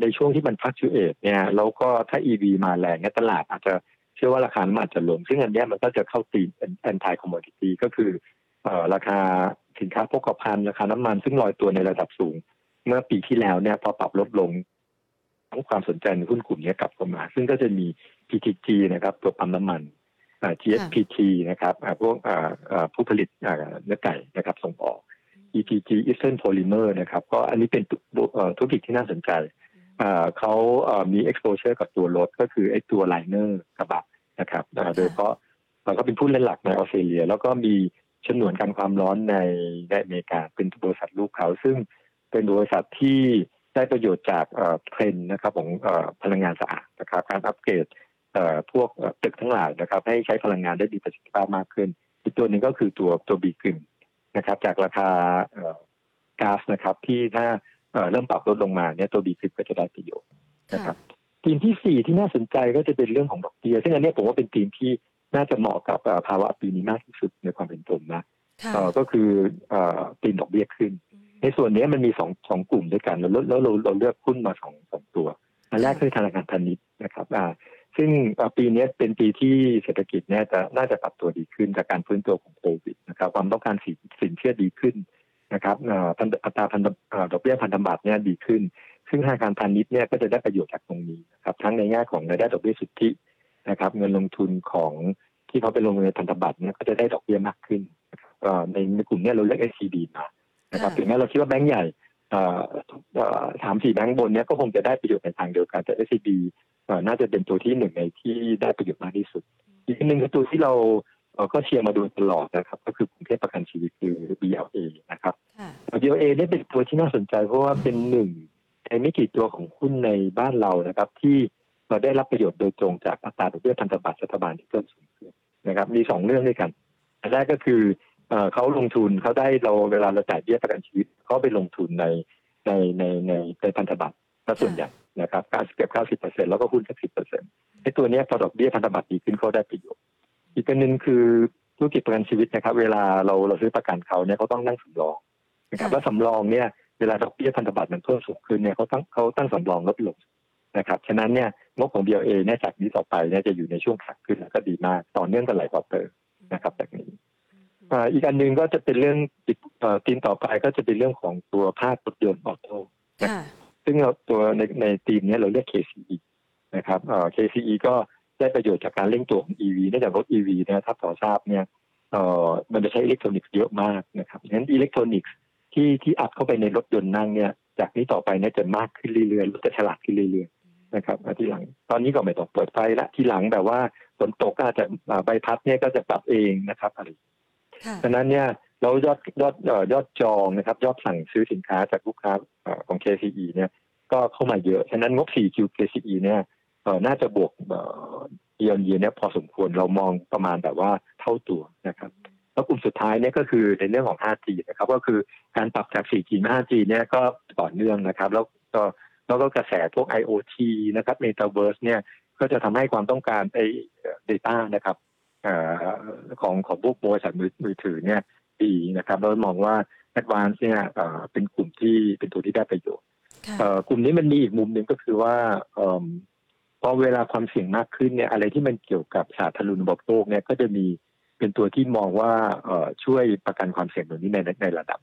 ในช่วงที่มันพักชูเอทเนี่ยแล้วก็ถ้า อี วี มาแรงเนี่ยตลาดอาจจะเชื่อว่าราคามันอาจจะลงซึ่งอันนี้มันก็จะเข้าตีมแอนตี้คอมโมดิตี้ก็คือราคาสินค้าโภคภัณฑ์ราคาน้ำมันซึ่งลอยตัวในระดับสูงเมื่อปีที่แล้วเนี่ยพอปรับลดลงทั้งความสนใจในหุ้นกลุ่มนี้กลับเข้ามาซึ่งก็จะมี พี ที ที จี นะครับตัวปั๊มน้ำมันจี เอส พี ที นะครับพวกผู้ผลิตเนื้อไก่นะครับส่งออก อี พี จี Eastern Polymer นะครับก็อันนี้เป็นธุรกิจที่น่าสนใจเขามี exposure กับตัวรถก็คือไอ้ตัว liner กระบะนะครับโดยเฉพาะเราก็เป็นผู้เล่นหลักในออสเตรเลียแล้วก็มีฉนวนกันความร้อนในอเมริกาเป็นบริษัทลูกเขาซึ่งเป็นบริษัทที่ได้ประโยชน์จากเทรนด์นะครับของพลังงานสะอาดนะครับการอัปเกรดพวกตึกทั้งหลายนะครับให้ใช้พลังงานได้มีประสิทธิภาพมากขึ้นอีกตัวหนึ่งก็คือตัวตัวบีกึ่งนะครับจากราคาก๊าซนะครับที่ถ้าเริ่มปรับลดลงมาเนี่ยตัวบีกึ่งก็จะได้ประโยชน์นะครับทีมที่สี่ที่น่าสนใจก็จะเป็นเรื่องของดอกเบี้ยซึ่งอันนี้ผมว่าเป็นทีมที่น่าจะเหมาะกับภาวะปีนี้มากที่สุดในความเป็นผมนะก็คือตีนดอกเบี้ยขึ้นในส่วนนี้มันมีสองสองกลุ่มด้วยกันแล้วแล้วเราเราเลือกหุ้นมาสองสองตัวอันแรกคือธนาคารพาณิชย์นะครับซึ่งปีนี้เป็นปีที่เศรษฐกิจเนี่ยจะน่าจะปรับตัวดีขึ้นจากการฟื้นตัวของโควิดนะครับความต้องการสินเชื่อดีขึ้น นะครับอัตราพันดอกเบี้ยพันธบัตรเนี่ยดีขึ้นซึ่งธนาคารพาณิชย์เนี่ยก็จะได้ประโยชน์จากตรงนี้นะครับทั้งในแง่ของรายได้ดอกเบี้ยสุทธินะครับเงินลงทุนของที่เขาไปลงในพันธบัตรเนี่ยก็จะได้ดอกเบี้ยมากขึ้นในในกลุ่มนี้เราเรียก เอส ซี บี มานะครับถึงแม้เราคิดว่าแบงก์ใหญ่สามสี่แบงก์บนเนี่ยก็คงจะได้ประโยชน์ในทางเดียวกันแต่ เอส ซี บี น่าจะเป็นตัวที่หนึ่งในที่ได้ประโยชน์มากที่สุดอีกหนึ่งคือตัวที่เราก็เชียร์มาโดยตลอดนะครับก็คือกรุงเทพประกันชีวิตคือ บี แอล เอ นะครับ บี แอล เอ เนี่ยเป็นตัวที่น่าสนใจเพราะว่าเป็นหนึ่งในไม่กี่ตัวของหุ้นในบ้านเรานะครับที่เราได้รับประโยชน์โดยตรงจากอัตราดอกเบี้ยพันธบัตรรัฐบาลที่เพิ่มสูงขึ้นนะครับมีสองเรื่องด้วยกันอันแรกก็คือเขาลงทุนเขาได้เราเวลาเราจ่ายเบี้ยประกันชีวิตเขาไปลงทุนในในในในในพันธบัตรส่วนใหญ่นะครับการเก็บเก้าสิบเปอร์เซ็นต์แล้วก็หุ้นสักสิบเปอร์เซ็นต์ไอ้ตัวนี้พอดอกเบี้ยพันธบัตรดีขึ้นเขาได้ประโยชน์อีกประเด็นคือธุรกิจประกันชีวิตนะครับเวลาเราเราซื้อประกันเขาเนี่ยเขาต้องนั่งสำรองนะครับแล้วสำรองเนี่ยเวลาดอกเบี้ยพันธบัตรมันเพิ่มสูงขึ้นเนี่ยเขาตั้งเขาตั้งสำรองลดลงนะครับฉะนั้นเนี่ยงบของ บี แอล เอ เนี่ยจากนี้ต่อไปเนี่ยจะอยู่ในช่วงขาขึ้นแล้วก็ดีมากต่อเนื่องกันหลายควอเตอร์นะครับจากนี้อีกอันนึงก็จะเป็นเรื่องตีมต่อไปก็จะเป็นเรื่องของตัวภาครถยนต์ออโต้ซึ่งเราตัวในในทีมนี้เราเรียก เค ซี อี นะครับ เค ซี อี ก็ได้ประโยชน์จากการเร่งตัวของ อี วี เนื่องจากรถ อี วี เนี่ยถ้าต่อทราบเนี่ยมันจะใช้อิเล็กทรอนิกส์เยอะมากนะครับฉะนั้นอิเล็กทรอนิกส์ที่ที่อัดเข้าไปในรถยนต์นั่งเนี่ยจากนี้ต่อไปเนี่ยจะมากขึ้นเรื่อยๆรถจะฉลาดขึ้นเรื่อยๆนะครับที่หลังตอนนี้ก็ไม่ต้องเปิดไฟละที่หลังแบบว่าฝนตกก็อาจจะใบพัดเนี่ยก็จะปรับเองนะครับอะไรฉะนั้นเนี่ยเรายอดยอดยอดจองนะครับยอดสั่งซื้อสินค้าจากลูกค้าของ เค ซี อี เนี่ยก็เข้ามาเยอะฉะนั้นงบ สี่ คิว เค ซี อี เนี่ยน่าจะบวกเยียร์เยียร์เนี่ยพอสมควรเรามองประมาณแบบว่าเท่าตัวนะครับแล้วกลุ่มสุดท้ายเนี่ยก็คือในเรื่องของ ไฟว์จี นะครับก็คือการปรับจาก โฟร์จี มา ไฟว์จี เนี่ยก็ต่อเนื่องนะครับแล้วก็แล้วก็กระแสพวก ไอ โอ ที นะครับ Metaverse เนี่ยก็จะทำให้ความต้องการไอ้ data นะครับของของพวกโมบายสายมือถือเนี่ยดีนะครับเรามองว่า Advance เนี่ยเป็นกลุ่มที่เป็นตัวที่ได้ประโยชน์กลุ่มนี้มันมีอีกมุมหนึ่งก็คือว่าพอเวลาความเสี่ยงมากขึ้นเนี่ยอะไรที่มันเกี่ยวกับสาธารณูปโภคเนี่ยก็จะมีเป็นตัวที่มองว่าช่วยประกันความเสี่ยงตรงนี้ในในระดับ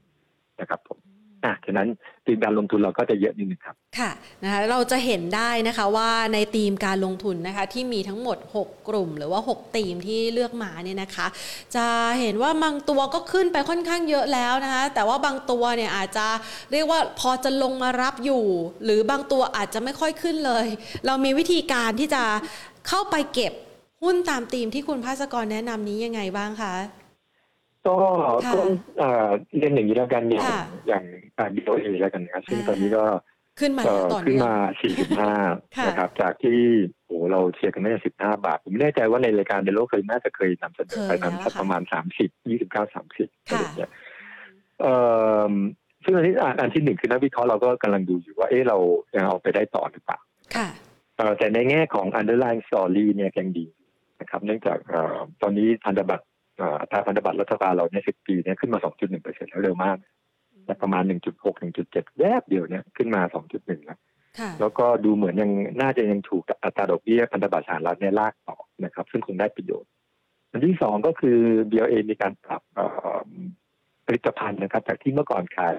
นะครับผมอ่ะฉะนั้นธีมการลงทุนเราก็จะเยอะนิดนึงครับค่ะนะคะเราจะเห็นได้นะคะว่าในธีมการลงทุนนะคะที่มีทั้งหมดหกกลุ่มหรือว่าหกธีมที่เลือกมาเนี่ยนะคะจะเห็นว่าบางตัวก็ขึ้นไปค่อนข้างเยอะแล้วนะคะแต่ว่าบางตัวเนี่ยอาจจะเรียกว่าพอจะลงมารับอยู่หรือบางตัวอาจจะไม่ค่อยขึ้นเลยเรามีวิธีการที่จะเข้าไปเก็บหุ้นตามธีมที่คุณภาสกรแนะนำนี้ยังไงบ้างคะก็ก็เรียนอย่างนี้แล้วกันอย่างอย่างดีโอเอแล้วกันนะครับซึ่งตอนนี้ก็ขึ้นมาขึ้นมาสี่สิบห้านะครับจากที่โอ้เราเชียร์กันไม่ใช่สิบห้าบาทผมไม่แน่ใจว่าในรายการเดลโลเคยน่าจะเคยนำเสนอไปนั้นสักประมาณสามสิบยี่สิบเก้าสามสิบอะไรอย่างเงี้ยซึ่งอันนี้อันที่หนึ่งคือนักวิเคราะห์เราก็กำลังดูอยู่ว่าเออเรายังเอาไปได้ต่อหรือเปล่าแต่ในแง่ของ underlying story เนี่ยยังดีนะครับเนื่องจากตอนนี้พันธบัตรอัตราพันธบัตรรัฐบาลเราในสิบปีเนี่ยขึ้นมา สองจุดหนึ่งเปอร์เซ็นต์ แล้วเร็วมากจากประมาณ หนึ่งจุดหก หนึ่งจุดเจ็ด แวบเดียวเนี่ยขึ้นมา สองจุดหนึ่ง แล้วแล้วก็ดูเหมือนยังน่าจะยังถูกอัตราดอกเบี้ยพันธบัตรสหรัฐเนี่ยลากต่อนะครับซึ่งคงได้ประโยชน์อันที่สองก็คือ บี แอล เอ มีการปรับผลิตภัณฑ์นะครับจากที่เมื่อก่อนขาย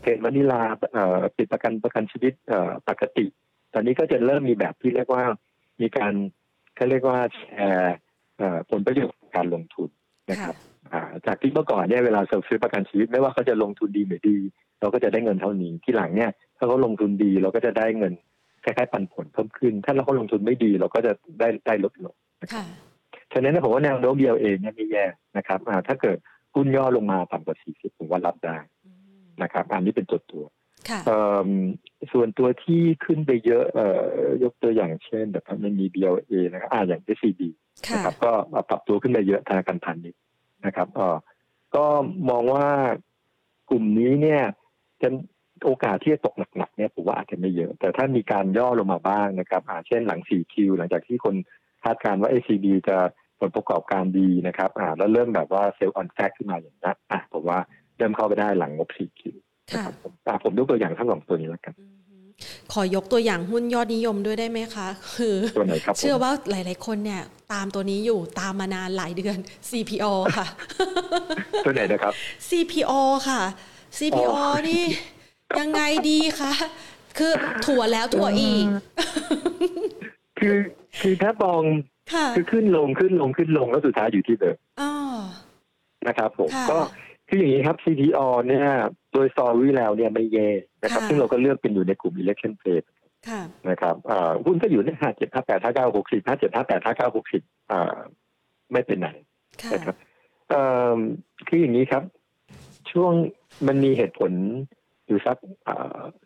เพนวานิลาปิดประกันประกันชีวิตปกติตอนนี้ก็จะเริ่มมีแบบที่เรียกว่ามีการเขาเรียกว่าแชร์ผลประโยชน์การลงทุนนะครับจากที่เมื่อก่อนเนี่ยเวลาซื้อประกันชีวิตไม่ว่าเขาจะลงทุนดีหรือดีเราก็จะได้เงินเท่านี้ที่หลังเนี่ยถ้าเขาลงทุนดีเราก็จะได้เงินคล้ายๆปันผลเพิ่มขึ้นถ้าเราเขาลงทุนไม่ดีเราก็จะได้ได้ลดลงฉะนั้นผมว่าแนวโน้ม บี แอล เอ เนี่ยไม่แย่นะครับถ้าเกิดหุ้นย่อลงมาต่ำกว่าสี่สิบผมว่ารับได้นะครับอันนี้เป็นตัวตัวส่วนตัวที่ขึ้นไปเยอะยกตัวอย่างเช่นแบบมันมี บี แอล เอ นะครับอย่าง เอส ซี บี นะครับก็ปรับตัวขึ้นไปเยอะธนาคารพาณิชย์นะครับก็มองว่ากลุ่มนี้เนี่ยจะโอกาสที่จะตกหนักๆเนี่ยผมว่าอาจจะไม่เยอะแต่ถ้ามีการย่อลงมาบ้างนะครับเช่นหลัง โฟร์ คิว หลังจากที่คนคาดการณ์ว่า เอส ซี บี จะผลประกอบการดีนะครับแล้วเริ่มแบบว่า sell on fact ขึ้นมาอย่างนั้นผมว่าเริ่มเข้าไปได้หลังงบ โฟร์ คิวครับผมผมยกตัวอย่างทั้งสองตัวนี้แล้วกันขอยกตัวอย่างหุ้นยอดนิยมด้วยได้ไหมคะคือเชื่อว่าหลายๆคนเนี่ยตามตัวนี้อยู่ตามมานานหลายเดือน ซี พี โอ ค่ะ ตัวไหนนะครับ ซี พี โอ ค่ะ ซี พี โอ นี่ยังไงดีคะคือถั่วแล้วถั่วอีกคือคือถ้ามองคือขึ้นลงขึ้นลงขึ้นลงแล้วสุดท้ายอยู่ที่เดิมนะครับผมก็คืออย่างนี้ครับ ซี พี โอ เนี่ยโดยสตอรี่แล้วเนี่ยไม่แย่นะครับซึ่งเราก็เลือกเป็นอยู่ในกลุ่ม election play นะครับหุ้นก็อยู่ในห้าสิบเจ็ด ห้าสิบแปด ห้าสิบเก้า หกสิบ ห้าสิบเจ็ด ห้าสิบแปด ห้าสิบเก้า หกสิบไม่เป็นไหนนะครับคืออย่างนี้ครับช่วงมันมีเหตุผลอยู่สัก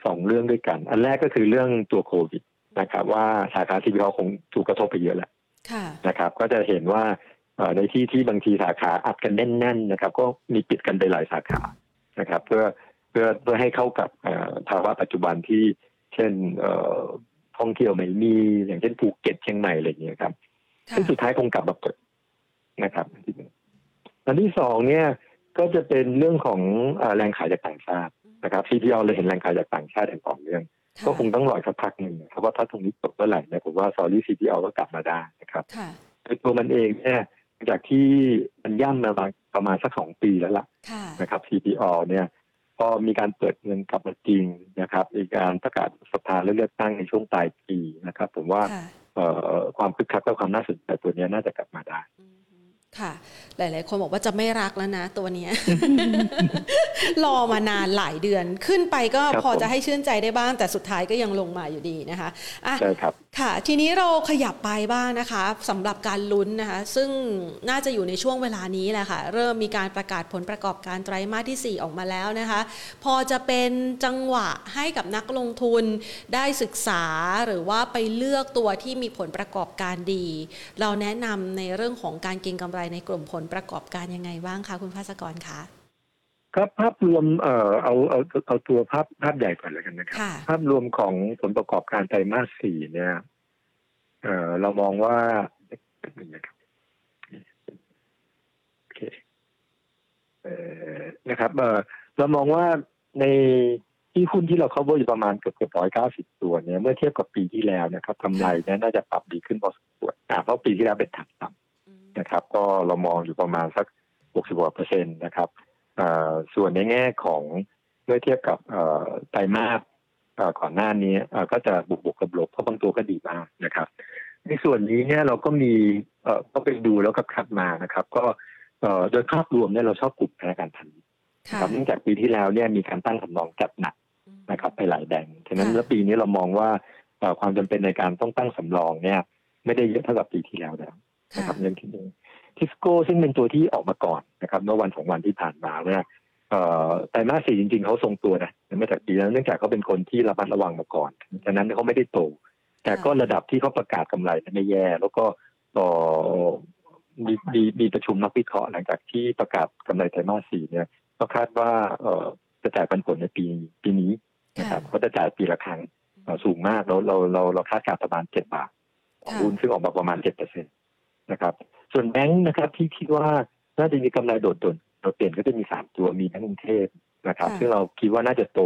สองเรื่องด้วยกันอันแรกก็คือเรื่องตัวโควิดนะครับว่าสาขา ซี พี โอ คงถูกกระทบไปเยอะแหละนะครับก็จะเห็นว่าในที่ที่บางทีสาขาอัดกันแน่นๆนะครับก็มีปิดกันไปหลายสาขานะครับเพื่อเพื่อเพื่อให้เข้ากับภาวะปัจจุบันที่เช่นท่องเที่ยวไม่มีอย่างเช่นภูเก็ตเชียงใหม่อะไรอย่างเงี้ยครับซึ่งสุดท้ายคงกลับมาเปิดนะครับอันที่สองเนี่ยก็จะเป็นเรื่องของแรงขายจากต่างชาตินะครับ ซี พี โอ เลยเห็นแรงขายจากต่างชาติอย่างต่อเนื่องก็คงต้องรอสักพักหนึ่งนะครับว่าถ้าตรงนี้ตกเมื่อไหร่เนี่ยผมว่าซอรี่ ซี พี โอ ก็กลับมาได้นะครับตัวมันเองเนี่ยจากที่มันย่ำมาประมาณสักสองปีแล้วล่ะนะครับ ซี พี โอ เนี่ยพอมีการเปิดเงินกลับมาจริงนะครับมีการประกาศสภาเลือกตั้งในช่วงปลายปีนะครับผมว่าความคึกคักและความน่าสนใจตัวนี้น่าจะกลับมาได้ค่ะหลายๆคนบอกว่าจะไม่รักแล้วนะตัวเนี้ย รอมานานหลายเดือนขึ้นไปก็พอจะให้ชื่นใจได้บ้างแต่สุดท้ายก็ยังลงมาอยู่ดีนะคะอ่ะค่ะทีนี้เราขยับไปบ้างนะคะสำหรับการลุ้นนะคะซึ่งน่าจะอยู่ในช่วงเวลานี้แหละค่ะเริ่มมีการประกาศผลประกอบการไตรมาสที่สี่ออกมาแล้วนะคะพอจะเป็นจังหวะให้กับนักลงทุนได้ศึกษาหรือว่าไปเลือกตัวที่มีผลประกอบการดีเราแนะนำในเรื่องของการเก็งกำไรในกลุ่มผลประกอบการยังไงบ้างคะคุณภาสกรคะครับภาพรวมเอ่อเอาเอาเอาตัวภาพภาพใหญ่ก่อนแล้วกันนะครับภาพรวมของผลประกอบการไตรมาสสี่เนี่ยเอ่อเรามองว่านะครับโอเคเอ่อนะครับเอ่อเรามองว่าในที่หุ้นที่เรา cover อยู่ประมาณเกือบๆหนึ่งร้อยเก้าสิบตัวเนี่ยเมื่อเทียบกับปีที่แล้วนะครับกำไรเนี่ยน่าจะปรับดีขึ้นพอสมควรเพราะปีที่แล้วเป็นฐานต่ำนะครับก็เรามองอยู่ประมาณสัก หกสิบเปอร์เซ็นต์ นะครับส่วนในแง่ของเมื่อเทียบกับไตรมาสก่อนหน้านี้ก็จะบวกๆกับลบเพราะบางตัวก็ดีมากนะครับในส่วนนี้เนี่ยเราก็มีก็ไปดูแล้วก็คัดมานะครับก็โดยภาพรวมเนี่ยเราชอบกลุ่มธนาคารพาณิชย์ครับเนื่องจากปีที่แล้วเนี่ยมีการตั้งสำรองจัดหนักนะครับไปหลายแบงค์ฉะนั้นแล้วปีนี้เรามองว่าความจำเป็นในการต้องตั้งสำรองเนี่ยไม่ได้เยอะเท่ากับปีที่แล้วแล้วนะครับเรื่องที่หนึ่งทิสโก้ซึ่งเป็นตัวที่ออกมาก่อนนะครับเมื่อวันสองวันที่ผ่านมาเนี่ยไตรมาสสี่จริงๆเขาทรงตัวนะไม่แต่ปีนั้นเนื่องจากเขาเป็นคนที่ระมัดระวังมาก่อนฉะนั้นเขาไม่ได้โตแต่ก็ระดับที่เขาประกาศกำไรไม่แย่แล้วก็ต่อมีมีมีประชุมนักวิเคราะห์หลังจากที่ประกาศกำไรไตรมาสสี่เนี่ยก็คาดว่าจะจ่ายปันผลในปีปีนี้นะครับเขาจะจ่ายปีละครั้งสูงมากเราเราเราเราคาดการประมาณเจ็ดบาทหุ้นซึ่งออกมาประมาณเจ็ดเปอร์เซ็นต์นะครับส่วนแบงค์นะครับที่คิดว่าน่าจะมีกำไรโดดเด่นโดดเด่นก็จะมีสามตัวมีแบงก์กรุงเทพนะครับซึ่งเราคิดว่าน่าจะโต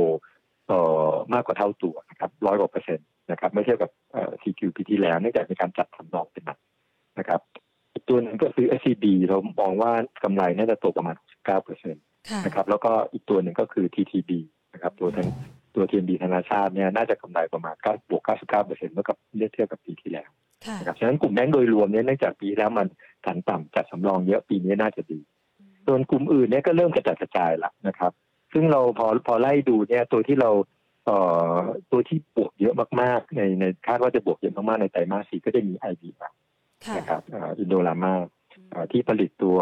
ต่อมากกว่าเท่าตัวนะครับร้อยกว่าเปอร์เซ็นต์นะครับไม่เทียบกับเอ่อ ซี คิว ปีที่แล้วเนื่องจากมีการจัดทำนองเป็นหลักนะครับอีกตัวหนึ่งก็คือ เอส ซี บี เรามองว่ากำไรน่าจะโตประมาณ หกสิบเก้าเปอร์เซ็นต์ นะครับแล้วก็อีกตัวหนึ่งก็คือ ที ที บี นะครับตัวทั้งตัว ที เอ็น บี ธนาคารเนี่ยน่าจะกำไรประมาณ เก้าจุดเก้าเก้าเปอร์เซ็นต์ เมื่อกับเทียบกับปีที่แล้วครับฉะนั้นกลุ่มแบงก์โดยรวมเนี่ยเนื่องจากปีแล้วมันฐานต่ำจัดสำรองเยอะปีนี้น่าจะดีส่วนกลุ่มอื่นเนี่ยก็เริ่มกระจัดกระจายละนะครับซึ่งเราพอพอไล่ดูเนี่ยตัวที่เราเอ่อตัวที่บวกเยอะมากๆในในคาดว่าจะบวกเยอะมากๆในไตรมาสสี่ก็จะมี ไอ วี แอล นะครับเอ่ออินโดรามาที่ผลิตตัว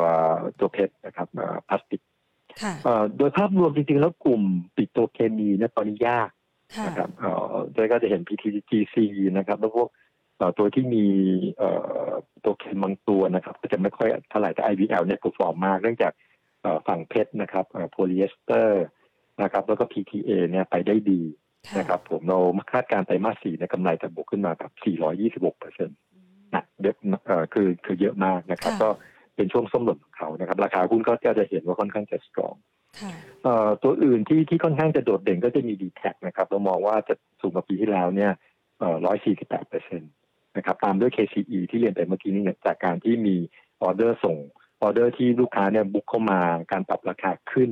ตัวเพชรนะครับเอ่อพลาสติกเอ่อโดยภาพรวมจริงๆแล้วกลุ่มปิโตรเคมีเนี่ยตอนนี้ยากนะครับเอ่อโดยก็จะเห็น พี ที ที จี ซี นะครับแล้วพวกตัวที่มีตัวเค็มบางตัวนะครับก็จะไม่ค่อยเท่าไหร่แต่ ไอ วี แอล เนี่ยเพอร์ฟอร์มมากเนื่องจากฝั่งเพชรนะครับโพลีเอสเตอร์นะครับแล้วก็ พี ที เอ เนี่ยไปได้ดีนะครับผมเราคาดการไตรมาสสี่เนี่ยกำไรจะบวกขึ้นมาแบบ สี่ร้อยยี่สิบหกเปอร์เซ็นต์ นะเยอะคือคือเยอะมากนะครับก็เป็นช่วงส้มหล่นของเขานะครับราคาหุ้นก็จะเห็นว่าค่อนข้างจะสตรองตัวอื่นที่ที่ค่อนข้างจะโดดเด่นก็จะมี ดี แทค นะครับเรามองว่าจะสูงกว่าปีที่แล้วเนี่ย หนึ่งร้อยสี่สิบแปดเปอร์เซ็นต์นะครับตามด้วย เค ซี อี ที่เรียนไปเมื่อกี้นี้เนี่ยจากการที่มีออเดอร์ส่งออเดอร์ที่ลูกค้าเนี่ยบุกเข้ามาการปรับราคาขึ้น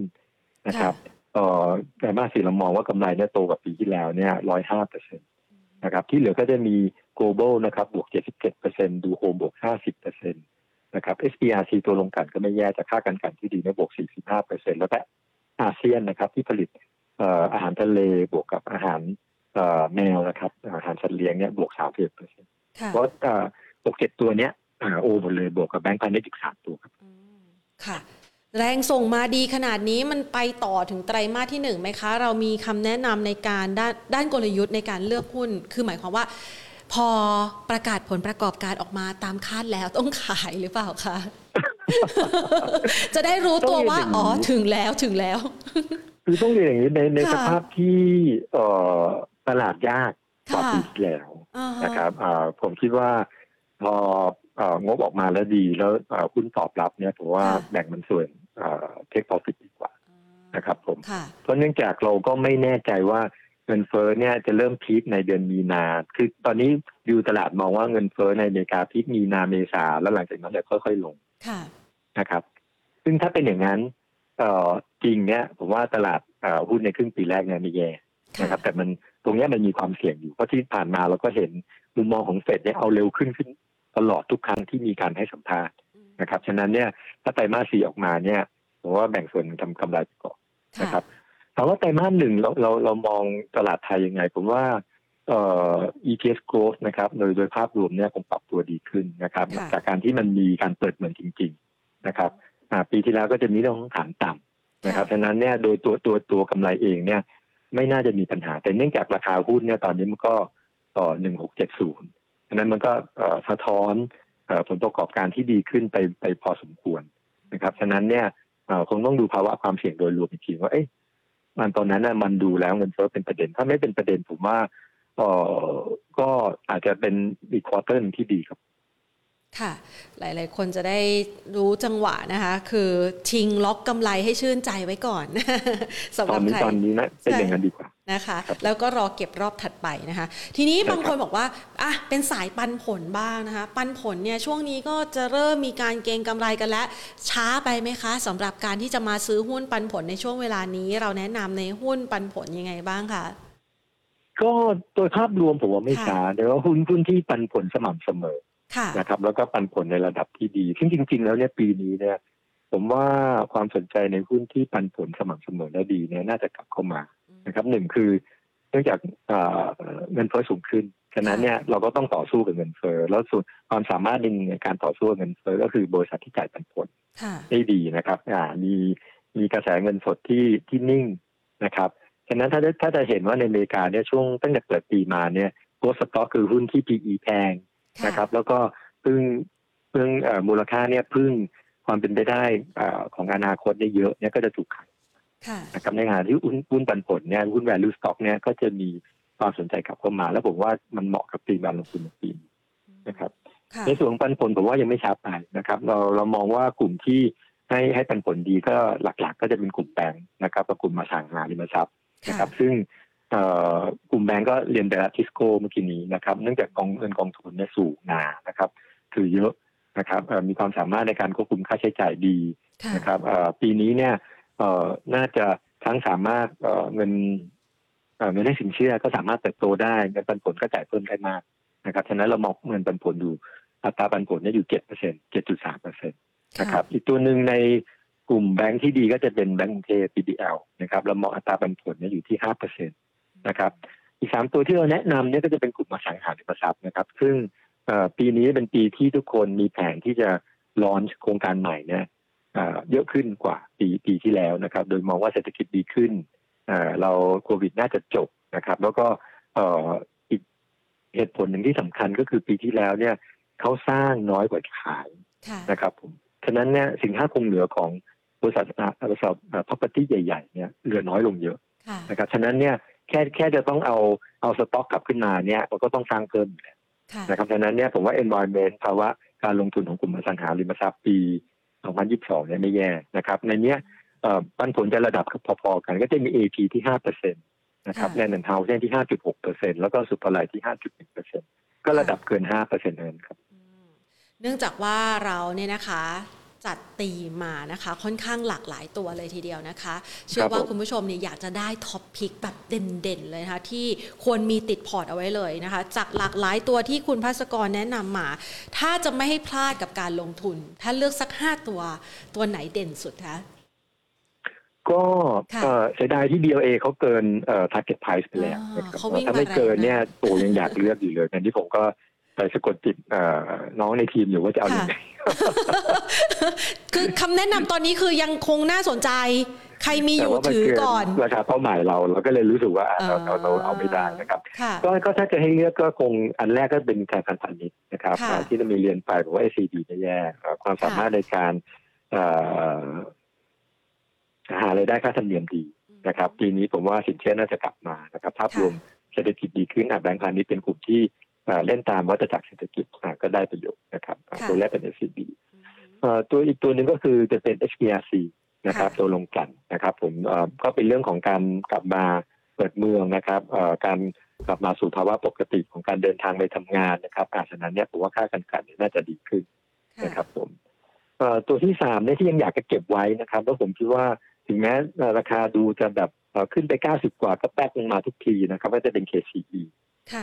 นะครับ ไตรมาสสี่เรามองว่ากำไรเนี่ยโตกว่าปีที่แล้วเนี่ย หนึ่งร้อยห้าเปอร์เซ็นต์ นะครับที่เหลือก็จะมี Global นะครับบวก เจ็ดสิบเจ็ดเปอร์เซ็นต์ ดู Home บวก ห้าสิบเปอร์เซ็นต์ นะครับ เอส พี อาร์ ซี ตัวลงกันก็ไม่แย่จากค่าการกันที่ดีเนี่ยบวก สี่สิบห้าเปอร์เซ็นต์ แล้วแต่อาเซียนนะครับที่ผลิตอาหารทะเลบวกกับอาหารแมวนะครับอาหารสัตว์เลี้ยงเนี่ยบวก สามสิบเปอร์เซ็นต์ เพราะบวกเจ็ดตัวเนี้ยโอหมดเลยบวกกับแบงก์พาณิชย์อีกสามตัวครับค่ะแรงส่งมาดีขนาดนี้มันไปต่อถึงไตรมาสที่หนึ่งไหมคะเรามีคำแนะนำในการด้านด้านกลยุทธ์ในการเลือกหุ้นคือหมายความว่าพอประกาศผลประกอบการออกมาตามคาดแล้วต้องขายหรือเปล่าคะ จะได้รู้ตัวว่าอ๋อถึงแล้วถึงแล้วคือต้องเรียนอย่างนี้ในในสภาพที่ตลาดยากกว่าปีที่แล้วนะครับผมคิดว่าพองบออกมาแล้วดีแล้วหุ้นตอบรับเนี่ยผมว่าแบ่งมันส่วนเทคโนโลยีดีกว่านะครับผมเพราะเนื่องจากเราก็ไม่แน่ใจว่าเงินเฟ้อเนี่ยจะเริ่มพีคในเดือนมีนาคือตอนนี้ดูตลาดมองว่าเงินเฟ้อในอเมริกาพีคมีนาเมษาแล้วหลังจากนั้นจะค่อยๆลงนะครับซึ่งถ้าเป็นอย่างนั้นจริงเนี่ยผมว่าตลาดหุ้นในครึ่งปีแรกเนี่ยไม่แย่นะครับแต่มันตรงนี้มันมีความเสี่ยงอยู่เพราะที่ผ่านมาเราก็เห็นมุมมองของเฟดเนี่ยเอาเร็วขึ้นขึ้นตลอดทุกครั้งที่มีการให้สัมภาษณ์นะครับฉะนั้นเนี่ยถ้าไตรมาสสี่ออกมาเนี่ยผมว่าแบ่งส่วนทำกำไรก่อนนะครับถามว่าไตรมาสหนึ่งเราเราเรามองตลาดไทยยังไงผมว่าเอ่อ อี พี เอส growth นะครับโดยโดยภาพรวมเนี่ยคงปรับตัวดีขึ้นนะครับจากการที่มันมีการเปิดเหมือนจริงๆนะครับปีที่แล้วก็จะมีเรื่องของฐานต่ำนะครับฉะนั้นเนี่ยโดยตัวตัวตัวกำไรเองเนี่ยไม่น่าจะมีปัญหาแต่เนื่องจากราคาหุ้นเนี่ยตอนนี้มันก็ต่อหนึ่งพันหกร้อยเจ็ดสิบฉะนั้นมันก็สะท้อนผลประกอบการที่ดีขึ้นไปไปพอสมควรนะครับฉะนั้นเนี่ยคงต้องดูภาวะความเสี่ยงโดยรวมอีกทีว่าเอ๊ะมันตอนนั้นมันดูแล้วเงินเฟ้อเป็นประเด็นถ้าไม่เป็นประเด็นผมว่าก็อาจจะเป็นอีกควอเตอร์นึงที่ดีครับค่ะหลายๆคนจะได้รู้จังหวะนะคะคือชิงล็อกกำไรให้ชื่นใจไว้ก่อนสำหรับใครตอนนี้นะเป็นอย่างนั้นดีกว่านะคะแล้วก็รอเก็บรอบถัดไปนะคะทีนี้บางคนบอกว่าอ่ะเป็นสายปันผลบ้างนะคะปันผลเนี่ยช่วงนี้ก็จะเริ่มมีการเก็งกำไรกันแล้วช้าไปไหมคะสำหรับการที่จะมาซื้อหุ้นปันผลในช่วงเวลานี้เราแนะนำในหุ้นปันผลยังไงบ้างคะก็โดยภาพรวมผมว่าไม่ช้าแต่ว่าหุ้นหุ้นที่ปันผลสม่ำเสมอนะครับแล้วก็ปันผลในระดับที่ดีซึ่งจริงๆแล้วเนี่ยปีนี้เนี่ยผมว่าความสนใจในหุ้นที่ปันผลสม่ำเสมอและดีเนี่ยน่าจะกลับเข้ามานะครับหนึ่งคือเนื่องจากเงินเฟ้อสูงขึ้นฉะนั้นเนี่ยเราก็ต้องต่อสู้กับเงินเฟ้อแล้วส่วนความสามารถหนึ่งในการต่อสู้กับเงินเฟ้อก็คือบริษัทที่จ่ายปันผลได้ดีนะครับมีมีกระแสเงินสดที่ที่นิ่งนะครับฉะนั้นถ้าถ้าจะเห็นว่าในอเมริกาเนี่ยช่วงตั้งแต่เปิดปีมาเนี่ยตัวสต็อกคือหุ้นที่ พี อี แพงนะครับแล้วก็พึ่งพึ่งมูลค่าเนี่ยพึ่งความเป็นไปได้ของอนาคตได้เยอะเนี่ยก็จะถูกขายกำไรหาที่หุ้นปันผลเนี่ยหุ้น value stock เนี่ยก็จะมีความสนใจกลับเข้ามาแล้วผมว่ามันเหมาะกับธีมการลงทุนของปีนี้นะครับในส่วนของปันผลผมว่ายังไม่ช้าไปนะครับเราเรามองว่ากลุ่มที่ให้ให้ปันผลดีก็หลักๆก็จะเป็นกลุ่มแบงก์นะครับกับกลุ่มมาสังหาริมทรัพย์นะครับซึ่งกลุ่มแบงก์ก็เรียนแบบทิสโก้เมื่อกี้นี้นะครับเนื่องจากกองเงินกองทุนเนี่ยสูงหนานะครับถือเยอะนะครับมีความสามารถในการควบคุมค่าใช้จ่ายดีนะครับปีนี้เนี่ยน่าจะทั้งสามารถเงินเงินได้สินเชื่อก็สามารถเติบโตได้เงินปันผลก็จ่ายเพิ่มได้มากนะครับฉะนั้นเรามองเงินปันผลดูอัตราปันผลเนี่ยอยู่ เจ็ดเปอร์เซ็นต์ เจ็ดจุดสามเปอร์เซ็นต์ นะครับอีกตัวหนึ่งในกลุ่มแบงก์ที่ดีก็จะเป็นแบงก์กรุงเทพ พี ดี แอล นะครับเรามองอัตราปันผลเนี่ยอยู่ที่ ห้าเปอร์เซ็นต์นะครับอีกสามตัวที่เราแนะนำเนี่ยก็จะเป็นกลุ่มอสังหาริมทรัพย์นะครับซึ่งปีนี้เป็นปีที่ทุกคนมีแผนที่จะลอนช์โครงการใหม่เนี่ยเยอะขึ้นกว่าปีปีที่แล้วนะครับโดยมองว่าเศรษฐกิจดีขึ้นเราโควิดน่าจะจบนะครับแล้วก็อีกเหตุผลหนึ่งที่สำคัญก็คือปีที่แล้วเนี่ยเขาสร้างน้อยกว่าขายนะครับผมฉะนั้นเนี่ยสินค้าคงเหลือของบริษัทบริษัท property ใหญ่ๆเนี่ยเหลือน้อยลงเยอะนะครับฉะนั้นเนี่ยแค่แค่จะต้องเอาเอาสต็อกกลับขึ้นมาเนี่ยเราก็ต้องสร้างเพิ่มนะครับฉะนั้นเนี่ยผมว่า environment ภาวะการลงทุนของกลุ่มอสังหาริมทรัพย์ปีสองพันยี่สิบสองเนี่ยไม่แย่นะครับในเนี้ยปันผลจะระดับพอๆกันก็จะมี เอ พี ที่ ห้าเปอร์เซ็นต์ นะครับแลนด์ แอนด์ House ที่ ห้าจุดหกเปอร์เซ็นต์ แล้วก็สุภาลัยที่ ห้าจุดหนึ่งเปอร์เซ็นต์ ก็ระดับเกิน ห้าเปอร์เซ็นต์ เองครับเนื่องจากว่าเราเนี่ยนะคะ จัดตีมานะคะค่อนข้างหลากหลายตัวเลยทีเดียวนะคะเชื่อว่าคุณผู้ชมเนี่ยอยากจะได้ท็อปพิกแบบเด่นๆเลยนะคะที่ควรมีติดพอร์ตเอาไว้เลยนะคะจากหลากหลายตัวที่คุณภัสกรแนะนำมาถ้าจะไม่ให้พลาดกับการลงทุนถ้าเลือกสักห้าตัวตัวไหนเด่นสุดคะก็เสียดายที่ บี แอล เอ เขาเกิน target price ไปแล้วถ้าไม่เกินเนี่ยตัวยังอยากเลือกอยู่เลยนั่นที่ผมก็ไปสะกดติดน้องในทีมอยู่ว่าจะเอาอย่างไรคือคำแนะนำตอนนี้คือยังคงน่าสนใจใครมีอยู่ถือก่อนราคาเป้าหมายเราเราก็เลยรู้สึกว่าเราเราเอาไม่ได้นะครับก็ถ้าจะให้เลือกก็คงอันแรกก็เป็นการพันธุ์นิดนะครับที่เรามีเรียนไปบอกว่า เอส ซี บี จะแย่ความสามารถในการหารายได้ค่าธรรมเนียมดีนะครับทีนี้ผมว่าสินเชื่อน่าจะกลับมานะครับภาพรวมเศรษฐกิจดีขึ้นแบงก์พาณิชย์เป็นกลุ่มที่เล่นตามวัฏจักรเศรษฐกิจก็ได้ประโยชน์นะครับตัวแรกเป็น เอส ซี บี ตัวอีกตัวหนึ่งก็คือจะเป็น เอช บี อาร์ ซี นะครับตัวลงกลั่นนะครับผมก็เป็นเรื่องของการกลับมาเปิดเมืองนะครับการกลับมาสู่ภาวะปกติของการเดินทางไปทำงานนะครับอาจจะนั้นเนี่ยผมว่าค่าการกันน่าจะดีขึ้นนะครับผมตัวที่สามเนี่ยที่ยังอยากจะเก็บไว้นะครับเพราะผมคิดว่าถึงแม้ราคาดูจะแบบขึ้นไปเก้าสิบกว่าก็แป๊กลงมาทุกทีนะครับก็จะเป็น เค ซี อี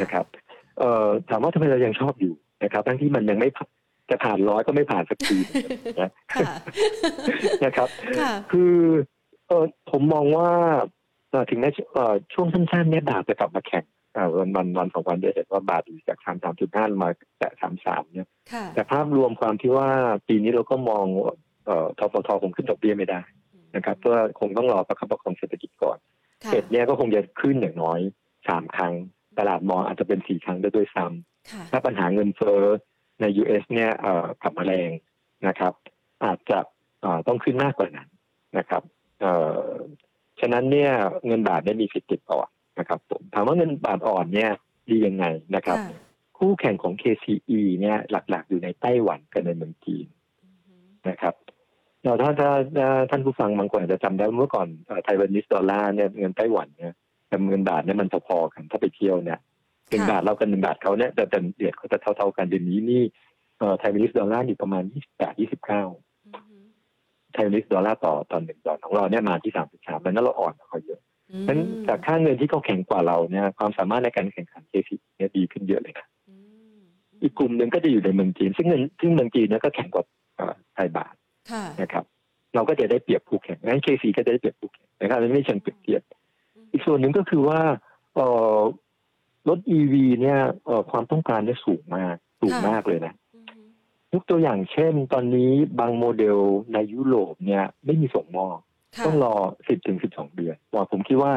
นะครับถามว่าทำไมเรายังชอบอยู่นะครับทั้งที่มันยังไม่จะผ่านร้อยก็ไม่ผ่านสักทีนะครับคือผมมองว่าถึงแม้ช่วงสั้นๆเนี่ยบาทจะกลับมาแข็งวันวันวันสองวันจะเห็นว่าบาทจากสามสามจุดห้ามาแต่สามสามเนี่ยแต่ภาพรวมความที่ว่าปีนี้เราก็มองทปทคงขึ้นดอกเบี้ยไม่ได้นะครับก็คงต้องรอประคับประคองเศรษฐกิจก่อนเฟดเนี่ยก็คงจะขึ้นอย่างน้อยสามครั้งตลาดมองอาจจะเป็นสี่ครั้งได้ด้วยซ้ำถ้าปัญหาเงินเฟ้อใน ยู เอส เนี่ยกลับมาแรงนะครับอาจจะต้องขึ้นมากกว่านั้นนะครับฉะนั้นเนี่ยเงินบาทได้มีสิทธิ์ติดอ่อนนะครับผมถามว่าเงินบาทอ่อนเนี่ยดียังไงนะครับคู่แข่งของ เค ซี อี เนี่ยหลักๆอยู่ในไต้หวันกับในเมืองจีนนะครับเราถ้าถ้าท่านผู้ฟังบางคนอาจจะจำได้เมื่อก่อนไทยวันนิสดอลลาร์เนี่ยเงินไต้หวันเนี่ยกับเงินบาทเนี่ยมันพอๆกันถ้าไปเที่ยวเนี่ยเงินบาทเรากับเงินบาทเขาเนี่ยแต่แต่เดือดเขาจะเท่าๆกันเดือนนี้นี่ไทยวันนิสดอลลาร์อยู่ประมาณยี่สิบแปดยี่สิบเก้าไทยวันนิสดอลลาร์ต่อตอนหนึ่งดอลของเราเนี่ยมาที่สามสิบสามแล้วนั่นเราอ่อนเขาเยอะเพราะฉะนั้นจากค่าเงินที่เขาแข็งกว่าเราเนี่ยความสามารถในการแข่งขัน เค ซี อี เนี่ยดีขึ้นเยอะเลยนะอีกกลุ่มหนึ่งก็จะอยู่ในเมืองจีนซึ่งเงินซึ่งเมืองจีนเนี่ยก็แข็งกว่าไทยบาทนะครับเราก็จะได้เปรียบคู่แข่งงั้น เค ซี ก็จะได้เปรียบคู่แข่งนะครับไม่ใช่เปรียบเทียบอีกส่วนหนึ่งก็คือว่ารถ อี วี เนี่ยความต้องการเนี่ยสูงมากสูงมากเลยนะยกตัวอย่างเช่นตอนนี้บางโมเดลในยุโรปเนี่ยไม่มีส่งมอบต้องรอ สิบถึงสิบสอง เดือนว่าผมคิดว่า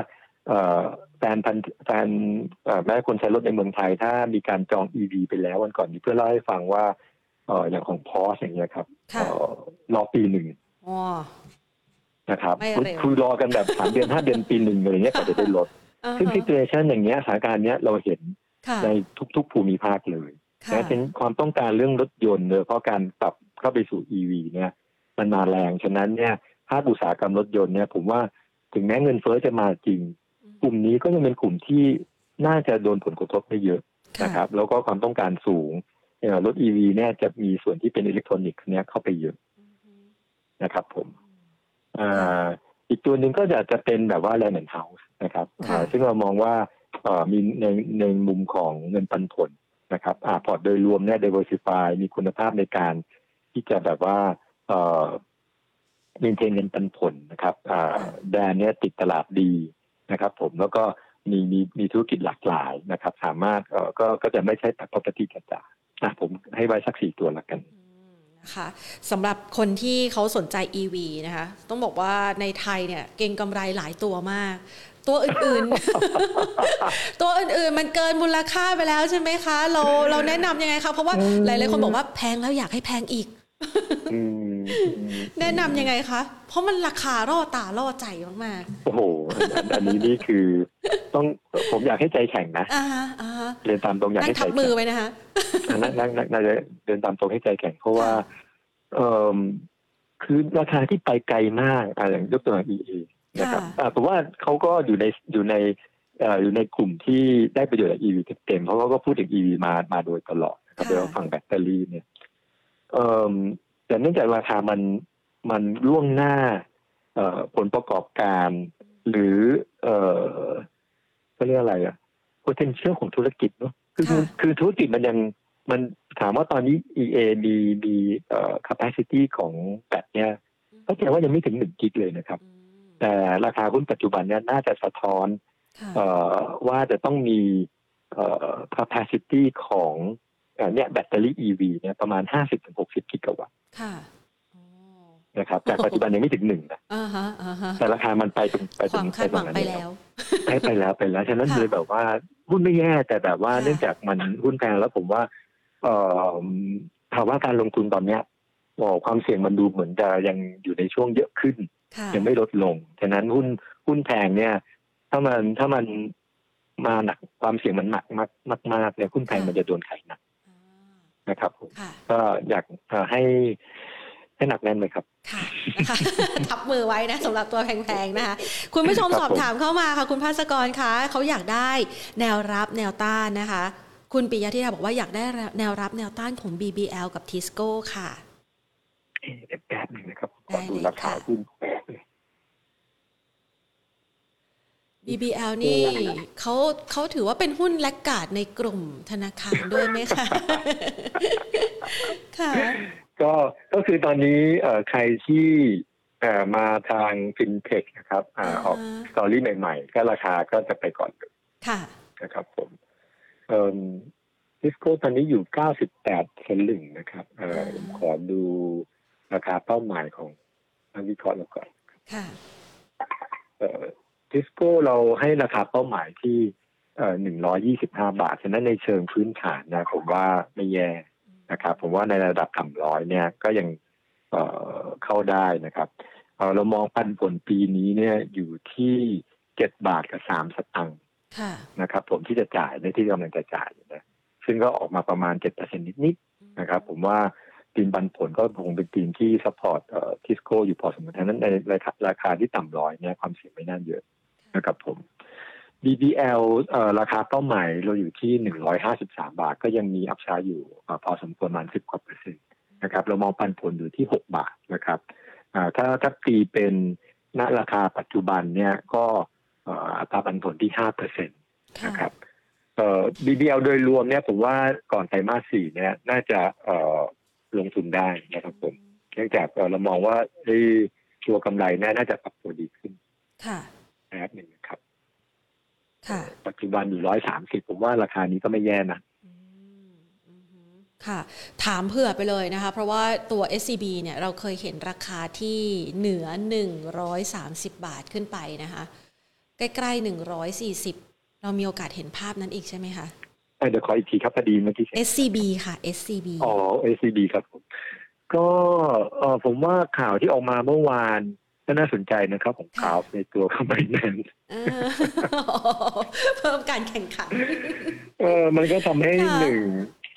แฟนพันแฟนแม้คนใช้รถในเมืองไทยถ้ามีการจอง อี วี ไปแล้ววันก่อนนี้เพื่อนเล่าให้ฟังว่าอย่างของ Porsche อย่างเงี้ยครับรอปีหนึ่งนะครับคือรอกันแบบสามเดือนห้าเดือนปีหนึ่งอะไรเงี้ยก็จะได้ลดซึ่งซิเจอร์ชันอย่างเงี้ยสถานการณ์เนี้ยเราเห็นในทุกๆภูมิภาคเลยและเป็นความต้องการเรื่องรถยนต์เลยเพราะการปรับเข้าไปสู่ อี วี เนี่ยมันมาแรงฉะนั้นเนี่ยภาคอุตสาหกรรมรถยนต์เนี่ยผมว่าถึงแม้เงินเฟ้อจะมาจริงกลุ่มนี้ก็ยังเป็นกลุ่มที่น่าจะโดนผลกระทบไม่เยอะนะครับแล้วก็ความต้องการสูงรถ อี วี เนี่ยจะมีส่วนที่เป็นอิเล็กทรอนิกส์เนี่ยเข้าไปเยอะนะครับผมอีกตัวหนึ่งก็จะจะเป็นแบบว่า Land and House นะครับซึ่งเรามองว่ามีในในมุมของเงินปันผลนะครับพอร์ตโดยรวมเนี่ย diversify มีคุณภาพในการที่จะแบบว่า maintain เงินปันผลนะครับแบรนด์เนี่ยติดตลาดดีนะครับผมแล้วก็มีมีมีธุรกิจหลากหลายนะครับสามารถก็ก็จะไม่ใช่แต่ property กระจายอ่ะผมให้ไว้สักสี่ตัวละกันค่ะสำหรับคนที่เขาสนใจ อี วี นะคะต้องบอกว่าในไทยเนี่ยเก็งกำไรหลายตัวมากตัวอื่นๆตัวอื่นๆมันเกินมูลค่าไปแล้วใช่ไหมคะเราเราแนะนำยังไงคะเพราะว่าหลายๆคนบอกว่าแพงแล้วอยากให้แพงอีกแนะนำยังไงคะเพราะมันราคาล่อตาล่อใจมากๆโอ้โหอันนี้นี่คือต้องผมอยากให้ใจแข็งนะเดินตามตรงอยากให้ใจแข็งนั่งทับมือไว้นะคะนั่งนั่งนั่งเดินตามตรงให้ใจแข็งเพราะว่าเอ่อคือราคาที่ไปไกลมากอย่างยกตัวอย่าง อี เอ นะครับแต่ว่าเขาก็อยู่ในอยู่ในอยู่ในกลุ่มที่ได้ประโยชน์จาก อี วี เต็มๆเพราะเขาก็พูดถึง อี วี มามาโดยตลอดนะครับโดยฝั่งแบตเตอรี่เนี่ย แต่เนื่องจากราคามันมันล่วงหน้าผลประกอบการหรือเอ่อก็เรียกอะไรอ่ะ potential ของธุรกิจเนาะคือคือธุรกิจมันยังมันถามว่าตอนนี้ อี เอ มีมีเอ่อ capacity ของแบตเนี่ยก็แปลว่ายังไม่ถึงหนึ่งกิกเลยนะครับแต่ราคาหุ้นปัจจุบันเนี่ยน่าจะสะท้อนเอ่อว่าจะต้องมีเอ่อ capacity ของเนี่ยแบตเตอรี่ อี วี เนี่ยประมาณ ห้าสิบถึงหกสิบ กิกะวัตต์ค่ะนะครับแต่ปัจจุบันยังไม่ถึงหนึ่งนะอ่าฮะอ่าฮะแต่ราคามันไปถึงไปถึงไปถึงไปแล้วไปแล้วไปแล้วฉะนั้นเลยแบบว่าหุ้นไม่แย่แต่แบบว่าเนื่องจากมันหุ้นแพงแล้วผมว่าเอ่อภาวะการลงทุนตอนเนี้ยความเสี่ยงมันดูเหมือนจะยังอยู่ในช่วงเยอะขึ้นยังไม่ลดลงฉะนั้นหุ้นหุ้นแพงเนี่ยถ้ามันถ้ามันมาหนักความเสี่ยงมันหนักมากๆเนี่ยหุ้นแพงมันจะโดนขายหนักนะครับผมก็อยากให้ให้หนักแน่นไหมครับค่ะนะคะทับมือไว้นะสำหรับตัวแพงๆนะคะคุณผู้ชมสอบถามเข้ามาค่ะคุณภาสกรคะเขาอยากได้แนวรับแนวต้านนะคะคุณปิยะที่เราบอกว่าอยากได้แนวรับแนวต้านของ บี บี แอล กับ Tisco ค่ะเดี๋ยวแป๊บนึงนะครับขอดูราคาหุ้น บี บี แอล นี่เขาเขาถือว่าเป็นหุ้นแลกการ์ดในกลุ่มธนาคารด้วยไหมคะค่ะก็ก็คือตอนนี้ใครที่มาทางฟินเทคนะครับออกสตอรี่ใหม่ๆก็ราคาก็จะไปก่อนค่ะนะครับผมเอ่อทิสโก้ตอนนี้อยู่เก้าสิบแปดสลึงนะครับเอ่อขอดูราคาเป้าหมายของนักวิเคราะห์เราก่อนค่ะเอ่อทิสโก้เราให้ราคาเป้าหมายที่เอ่อหนึ่งร้อยยี่สิบห้าบาทฉะนั้นในเชิงพื้นฐานนะผมว่าไม่แย่นะครับผมว่าในระดับสามร้อยเนี่ยก็ยังเอ่อเข้าได้นะครับเอ่อเรามองปันผลปีนี้เนี่ยอยู่ที่เจ็ดบาทกับสามสตางค์ค่ะนะครับผมที่จะจ่ายในที่กำลังจะจ่ายนะซึ่งก็ออกมาประมาณ เจ็ดเปอร์เซ็นต์ นิดๆนะครับผมว่าทีมปันผลก็คงเป็นทีมที่ซัพพอร์ตเอ่อทิสโก้อยู่พอสมควรฉะนั้นในราคาที่ต่ำร้อยเนี่ยความเสี่ยงไม่น่าเยอะนะครับผม บี บี แอล เอ่อราคาเป้าหมายเราอยู่ที่หนึ่งร้อยห้าสิบสามบาทก็ยังมีอัพไซด์อยู่พอสมควรประมาณ สิบกว่าเปอร์เซ็นต์ นะครับเรามองปันผลอยู่ที่หกบาทนะครับอ่าถ้าถ้าตีเป็นณราคาปัจจุบันเนี่ยก็อัตราปันผลที่ ห้าเปอร์เซ็นต์ นะครับเอ่อ บี บี แอล โดยรวมเนี่ยผมว่าก่อนไตรมาสสี่เนี่ยน่าจะเอ่อลงทุนได้นะครับผมเนื่องจากเรามองว่าไอ้ตัวกำไรน่าจะปรับตัวดีขึ้นค่ะนะครับหนึ่งนะครับค่ะปัจจุบันอยู่หนึ่งร้อยสามสิบผมว่าราคานี้ก็ไม่แย่นะค่ะถามเผื่อไปเลยนะคะเพราะว่าตัว เอส ซี บี เนี่ยเราเคยเห็นราคาที่เหนือหนึ่งร้อยสามสิบบาทขึ้นไปนะคะใกล้ๆหนึ่งร้อยสี่สิบเรามีโอกาสเห็นภาพนั้นอีกใช่ไหมคะเดี๋ยวขออีกทีครับพอดีเมื่อกี้ เอส ซี บี ค่ะ เอส ซี บี อ๋อ เอส ซี บี ครับผมก็เอ่อผมว่าข่าวที่ออกมาเมื่อวานก็น่าสนใจนะครับของข่าวในตัวคอมไบแนนซ์เพิ่มการแข่งขันเออมันก็ทำให้หนึ่ง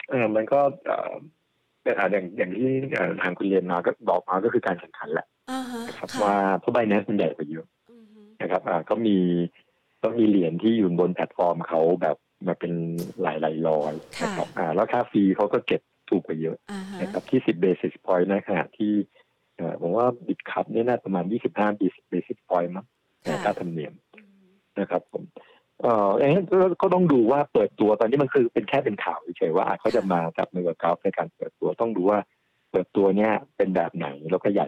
เออมันก็เอ่ออย่างอย่างที่ทางคุณเรียนมาก็บอกมาก็คือการแข่งขันแหละนะครับว่าเพราะไบแนนซ์มันใหญ่กว่าเยอะนะครับอ่าก็มีก็มีเหรียญที่อยู่บนแพลตฟอร์มเขาแบบมาเป็นหลายหลายร้อยนะครับอ่าแล้วค่าฟรีเขาก็เก็บถูกกว่าเยอะนะครับที่สิบเบสิสพอยต์นะขณะที่เอ่อผมว่าบิตคัพเนี่ยน่าประมาณยี่สิบห้าเบสิสพอยต์มั้งค่าธรรมเนียมนะครับผมเอ่ออย่างนั้นก็ต้องดูว่าเปิดตัวตอนนี้มันคือเป็นแค่เป็นข่าวเฉยๆว่าเขาจะมาจับมือกับกราฟในการเปิดตัวต้องดูว่าเปิดตัวเนี่ยเป็นแบบไหนแล้วก็ใหญ่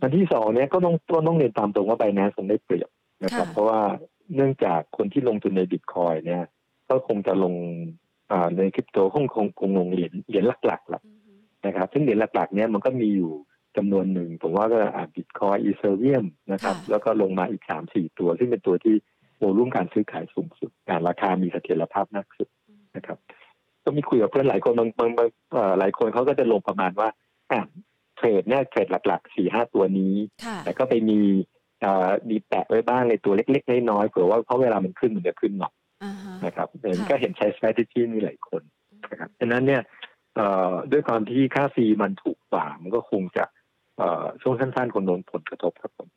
อันที่สองเนี่ยก็ต้องต้องเรียนตามตรงว่า Binance คงได้เปรียบนะครับเพราะว่าเนื่องจากคนที่ลงทุนใน Bitcoin เนี่ยก็คงจะลงในคริปโตคงคงคงลงเหรียญเหรียญหลักๆแหละนะครับซึ่งเหรียญหลักๆเนี่ยมันก็มีอยู่จำนวนหนึ่งผมว่าก็ Bitcoin Ethereum นะครับแล้วก็ลงมาอีก สามถึงสี่ตัวซึ่งเป็นตัวที่โวลุ่มการซื้อขายสูงสุดการราคามีเสถียรภาพมากสุดนะครับก็มีคุยกับเพื่อนหลายคนบางบางหลายคนเขาก็จะลงประมาณว่าอ่ะเทรดเนี่ยเทรดหลักๆ สี่ห้าตัวนี้แต่ก็ไปมีเอ่อมีแตะไว้บ้างในตัวเล็กๆน้อยๆเผื่อว่าเพราะเวลามันขึ้นมันจะขึ้นหนักนะครับเห็นก็เห็นใช้ strategy มีหลายคนนะครับฉะนั้นเนี่ยเอ่อด้วยความที่ค่าฟรีมันถูกกว่ามันก็คงจะเอ่อช่วงสั้นๆคนโดนผลกระทบครับผม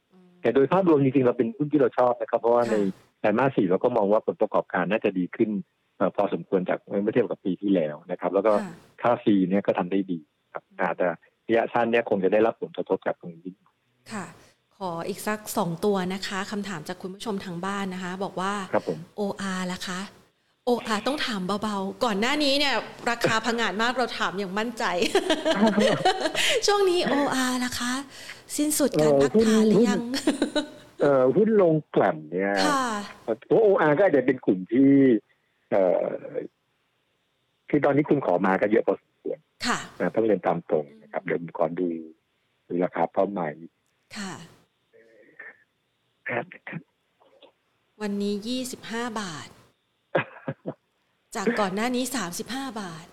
แต่โดยภาพรวมจริงๆเราเป็นหุ้นที่เราชอบนะครับเพราะว่าในไตรมาสสี่เราก็มองว่าผลประกอบการน่าจะดีขึ้นพอสมควรจากเมื่อเทียบกับปีที่แล้วนะครับแล้วก็ค่าฟรีเนี่ยก็ทำได้ดี ครับอาจจะระยะสั้นเนี่ยคงจะได้รับผลกระทบกับตรงนี้ค่ะขออีกสักสองตัวนะคะคำถามจากคุณผู้ชมทางบ้านนะคะบอกว่า โอ อาร์ ล่ะคะ โอ อาร์ ต้องถามเบาๆก่อนหน้านี้เนี่ยราคาผงาดมากเราถามอย่างมั่นใจ ช่วงนี้ โอ อาร์ ล่ะคะสิ้นสุดการพักฐานหรือยัง เอ่อหุ้นลงกลั่นเนี่ยตัว โอ อาร์ ก็อาจจะเป็นกลุ่มที่เอ่อคือตอนนี้คุณขอมาก็เยอะพอสมควรค่ะนะต้องเรียนตามตรงนะครับเดี๋ยวก่อนดูดูราคาเป้าหมายค่ะครับวันนี้ยี่สิบห้าบาท จากก่อนหน้านี้สามสิบห้าบาท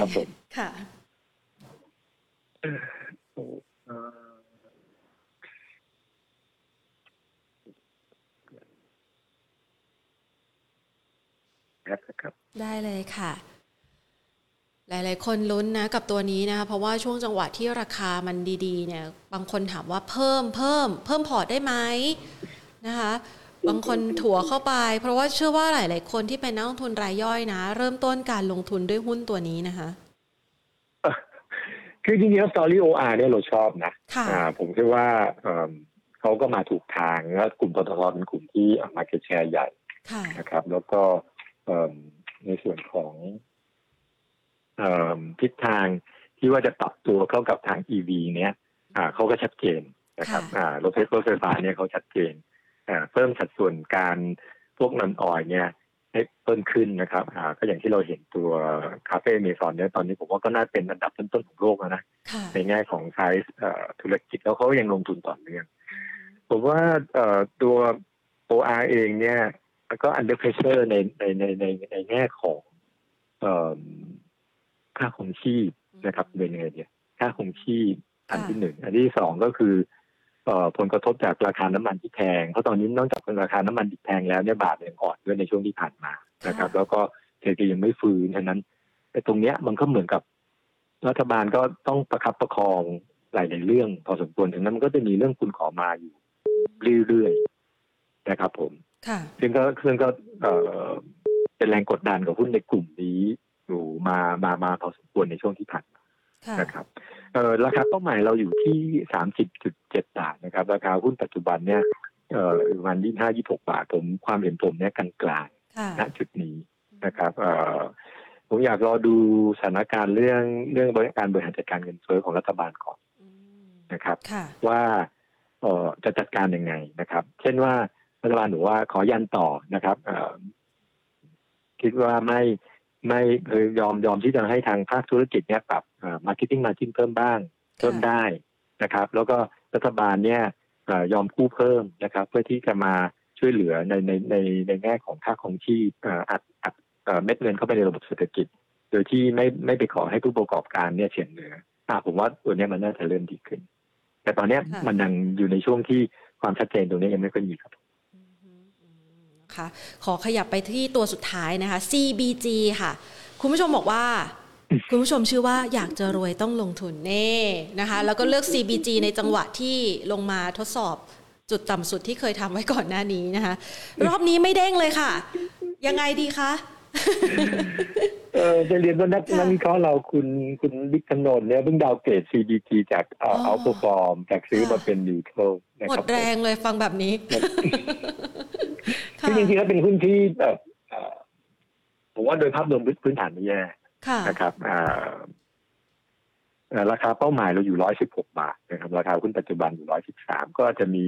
ครับผมค่ะได้เลยค่ะหลายๆคนลุ้นนะกับตัวนี้นะคะเพราะว่าช่วงจังหวะที่ราคามันดีๆเนี่ยบางคนถามว่าเพิ่มเพิ่มเพิ่มพอร์ตได้ไหมนะคะบางคนถั่วเข้าไปเพราะว่าเชื่อว่าหลายๆคนที่เป็นนักลงทุนรายย่อยนะเริ่มต้นการลงทุนด้วยหุ้นตัวนี้นะคะคือจริงๆสตอรี่ โอ อาร์ เนี่ยเราชอบนะผมคิดว่าเขาก็มาถูกทางแล้วกลุ่มปตท.เป็นกลุ่มที่ market share ใหญ่นะครับแล้วก็ในส่วนของทิศทางที่ว่าจะปรับตัวเข้ากับทาง อี วี เนี้ยเขาก็ชัดเจนนะครับรถไฟฟ้าเนี่ยเขาชัดเจนเพิ่มสัดส่วนการพวกนอนออยเนี่ยให้เพิ่มขึ้นนะครับก็อย่างที่เราเห็นตัวคาเฟ่เมซอนเนี่ยตอนนี้ผมว่าก็น่าเป็นอันดับต้นๆของโลกแล้วนะในแง่ของไซส์ธุรกิจแล้วเขายังลงทุนต่อเนื่องผมว่าตัว โอ อาร์ เองเนี่ยก็ under pressure ในในในในในแง่ของค่าคงชีพนะครับเป็นยังไงเนี่ยค่าคงชีพอันที่หนึ่งอันที่สองก็คือผลกระทบจากราคาน้ำมันที่แพงเพราะตอนนี้นอกจากราคาน้ำมันที่แพงแล้วเนี่ยบาทยังอ่อนด้วยในช่วงที่ผ่านมานะครับแล้วก็เศรษฐกิจยังไม่ฟื้นฉะนั้นไอ้ตรงเนี้ยมันก็เหมือนกับรัฐบาลก็ต้องประคับประคองหลายๆเรื่องพอสมควรฉะนั้นมันก็จะมีเรื่องคุณขอมาอยู่เรื่อยๆนะครับผมซึ่งก็ซึ่งก็เป็นแรงกดดันกับหุ้นในกลุ่มนี้อยู่มามามาพอสมควรในช่วงที่ผ่านมานะครับราคาเป้าหมายเราอยู่ที่ สามสิบจุดเจ็ดบาทนะครับราคาหุ้นปัจจุบันเนี่ยประมาณยี่สิบห้าถึงยี่สิบหกบาทผมความเห็นผมเนี่ยกลางๆณจุดนี้นะครับผมอยากรอดูสถานการณ์เรื่องเรื่องการบริหารจัดการเงินเฟ้อของรัฐบาลก่อนนะครับว่าจะจัดการยังไงนะครับเช่นว่ารัฐบาลหนูว่าขอยันต่อนะครับคิดว่าไม่ไม่ยอมยอมที่จะให้ทางภาคธุรกิจเนี่ยปรับ marketing margin เพิ่มบ้างเพิ่มได้นะครับแล้วก็รัฐบาลเนี่ยยอมกู้เพิ่มนะครับเพื่อที่จะมาช่วยเหลือในในในในแง่ของค่าคงชีพอัดอัดเม็ดเงินเข้าไปในระบบเศรษฐกิจโดยที่ไม่ไม่ไปขอให้ผู้ประกอบการเนี่ยเฉียดเหนือผมว่าตัวนี้มันน่าจะเริ่มดีขึ้นแต่ตอนนี้มันยังอยู่ในช่วงที่ความชัดเจนตรงนี้ยังไม่ค่อยมีครับขอขยับไปที่ตัวสุดท้ายนะคะ ซี บี จี ค่ะคุณผู้ชมบอกว่า คุณผู้ชมชื่อว่าอยากจะรวยต้องลงทุนเน่นะคะแล้วก็เลือก ซี บี จี ในจังหวะที่ลงมาทดสอบจุดต่ำสุดที่เคยทำไว้ก่อนหน้านี้นะคะรอบนี้ไม่เด้งเลยค่ะยังไงดีคะเออจะเรียนว่านักนักวิเคราะห์เราคุณคุณบิ๊กถนนเนี่ยเพิ่งดาวเกรด ซี บี จี จากเอ่อเอาท์เพอร์ฟอร์มจากซื้อมาเป็นนิวโตรนะครับหมดแรงเลยฟังแบบนี้ที่จริงๆแล้วเป็นหุ้นที่ผมว่าโดยภาพรวมพื้นฐานไม่แย่นะครับราคาเป้าหมายเราอยู่หนึ่งร้อยสิบหกบาทนะครับราคาหุ้นปัจจุบันอยู่หนึ่งร้อยสิบสามก็จะมี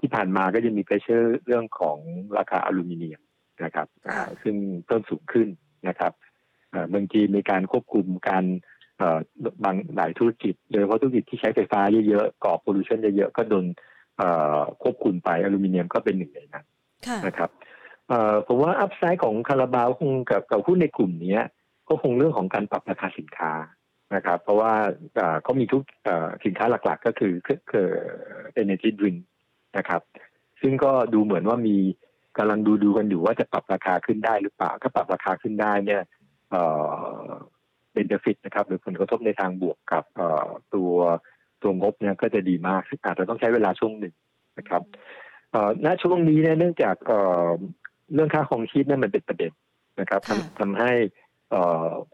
ที่ผ่านมาก็จะมีเพรสเชอร์เรื่องของราคาอลูมิเนียมนะครับซึ่งเพิ่มสูงขึ้นนะครับเมืองจีนมีการควบคุมการบางหลายธุรกิจโดยเฉพาะธุรกิจที่ใช้ไฟฟ้าเยอะๆก่อพอลลูชันเยอะๆก็โดนควบคุมไปอลูมิเนียมก็เป็นหนึ่งในนั้นนะครับผมว่าอัพไซด์ของคาราบาวคงกับกับหุ้นในกลุ่มนี้ก็คงเรื่องของการปรับราคาสินค้านะครับเพราะว่าเขามีทุกสินค้าหลักๆก็คือคือเอเนอร์จีดริงค์นะครับซึ่งก็ดูเหมือนว่ามีกำลังดูดูกันอยู่ว่าจะปรับราคาขึ้นได้หรือเปล่าถ้าปรับราคาขึ้นได้เนี่ยเบนเดฟิตนะครับหรือผลกระทบในทางบวกกับตัวตัวงบเนี่ยก็จะดีมากอาจจะต้องใช้เวลาช่วงหนึ่งนะครับณช่วงนี้เนี่ยเนื่องจากเรื่องค่าครองชีพเนี่ยมันเป็นประเด็นนะครับทำให้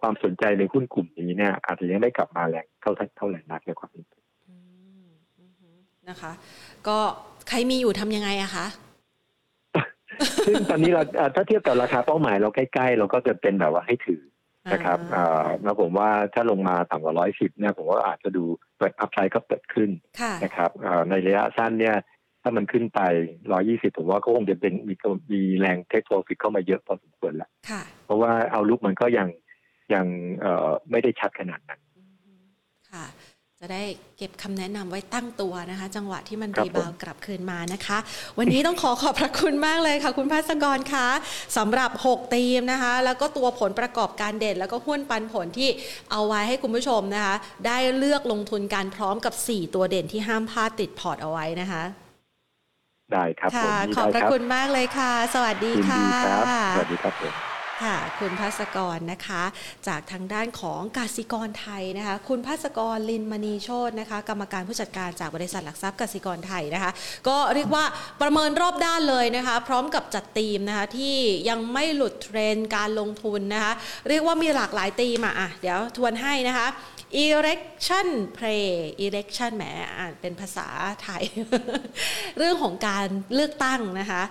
ความสนใจในหุ้นกลุ่มนี้เนี่ยอาจจะยังไม่กลับมาแรงเท่าเท่าไหร่นักในความเป็นนะคะก็ใครมีอยู่ทำยังไงอะคะซึ่งตอนนี้เราถ้าเทียบกับราคาเป้าหมายเราใกล้ๆเราก็จะเป็นแบบว่าให้ถือนะครับแล้วผมว่าถ้าลงมาต่ำกว่าหนึ่งร้อยสิบเนี่ยผมว่าอาจจะดูอัพไซด์ก็เกิดขึ้นนะครับในระยะสั้นเนี่ยถ้ามันขึ้นไปหนึ่งร้อยยี่สิบผมว่าก็คงจะเป็นมีมีแรงเทคโปรฟิตเข้ามาเยอะพอสมควรแล้วเพราะว่าเอาลุกมันก็ยังยังไม่ได้ชัดขนาดนั้นค่ะจะได้เก็บคำแนะนำไว้ตั้งตัวนะคะจังหวะที่มันรีบาวกลับคืนมานะคะวันนี้ต้องขอขอบพระคุณมากเลยค่ะคุณภาสกรคะสำหรับหกธีมนะคะแล้วก็ตัวผลประกอบการเด่นแล้วก็หุ้นปันผลที่เอาไว้ให้คุณผู้ชมนะคะได้เลือกลงทุนการพร้อมกับสี่ตัวเด่นที่ห้ามพลาดติดพอร์ตเอาไว้นะคะได้ครับค่ะขอบพระคุณมากเลยค่ะสวัสดีค่ะสวัสดีครับผมค่ะคุณภาสกรนะคะจากทางด้านของกสิกรไทยนะคะคุณภาสกรลินมณีโชตินะคะกรรมการผู้จัดการจากบริษัทหลักทรัพย์กสิกรไทยนะคะก็เรียกว่าประเมินรอบด้านเลยนะคะพร้อมกับจัดธีมนะคะที่ยังไม่หลุดเทรนด์การลงทุนนะคะเรียกว่ามีหลากหลายธีมอ่ะเดี๋ยวทวนให้นะคะelection play election แหมอ่านเป็นภาษาไทย เรื่องของการเลือกตั้งนะคะ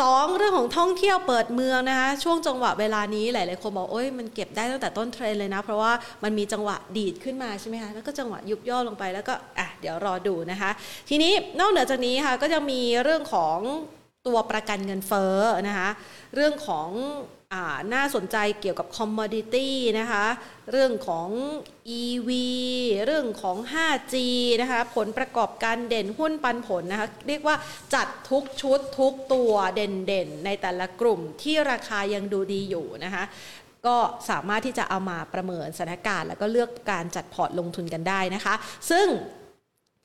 สองเรื่องของท่องเที่ยวเปิดเมืองนะคะช่วงจังหวะเวลานี้หลายๆคนบอกโอ๊ยมันเก็บได้ตั้งแต่ต้นเทรนเลยนะเพราะว่ามันมีจังหวะดีดขึ้นมาใช่ไหมคะแล้วก็จังหวะยุบย่อลงไปแล้วก็อ่ะเดี๋ยวรอดูนะคะทีนี้นอกเหนือจากนี้ค่ะก็จะมีเรื่องของตัวประกันเงินเฟ้อนะคะเรื่องของอ่าน่าสนใจเกี่ยวกับคอมโมดิตี้นะคะเรื่องของ อี วี เรื่องของ ไฟว์จี นะคะผลประกอบการเด่นหุ้นปันผลนะคะเรียกว่าจัดทุกชุดทุกตัวเด่นๆในแต่ละกลุ่มที่ราคายังดูดีอยู่นะคะก็สามารถที่จะเอามาประเมินสถานการณ์แล้วก็เลือกการจัดพอร์ตลงทุนกันได้นะคะซึ่ง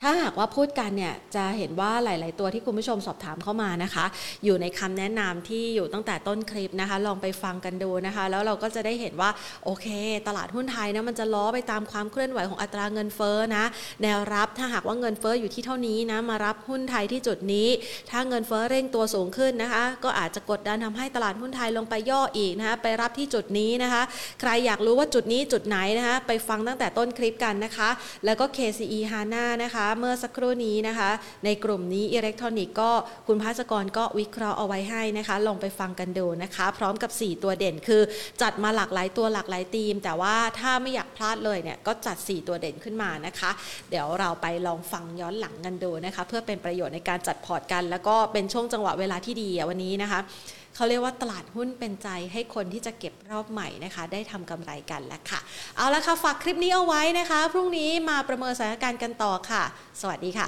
ถ้าหากว่าพูดกันเนี่ยจะเห็นว่าหลายๆตัวที่คุณผู้ชมสอบถามเข้ามานะคะอยู่ในคำแนะนำที่อยู่ตั้งแต่ต้นคลิปนะคะลองไปฟังกันดูนะคะแล้วเราก็จะได้เห็นว่าโอเคตลาดหุ้นไทยนะมันจะล้อไปตามความเคลื่อนไหวของอัตราเงินเฟ้อนะแนวรับถ้าหากว่าเงินเฟ้ออยู่ที่เท่านี้นะมารับหุ้นไทยที่จุดนี้ถ้าเงินเฟ้อเร่งตัวสูงขึ้นนะคะก็อาจจะกดดันทำให้ตลาดหุ้นไทยลงไปย่ออีกนะคะไปรับที่จุดนี้นะคะใครอยากรู้ว่าจุดนี้จุดไหนนะคะไปฟังตั้งแต่ต้นคลิปกันนะคะแล้วก็ เค ซี อี Hana นะคะเมื่อสักครู่นี้นะคะในกลุ่มนี้อิเล็กทรอนิกส์ก็คุณภาสกรก็วิเคราะห์เอาไว้ให้นะคะลองไปฟังกันดูนะคะพร้อมกับสี่ตัวเด่นคือจัดมาหลากหลายตัวหลากหลายธีมแต่ว่าถ้าไม่อยากพลาดเลยเนี่ยก็จัดสี่ตัวเด่นขึ้นมานะคะเดี๋ยวเราไปลองฟังย้อนหลังกันดูนะคะเพื่อเป็นประโยชน์ในการจัดพอร์ตกันแล้วก็เป็นช่วงจังหวะเวลาที่ดีวันนี้นะคะเขาเรียกว่าตลาดหุ้นเป็นใจให้คนที่จะเก็บรอบใหม่นะคะได้ทำกำไรกันแล้วค่ะเอาละค่ะฝากคลิปนี้เอาไว้นะคะพรุ่งนี้มาประเมินสถานการณ์กันต่อค่ะสวัสดีค่ะ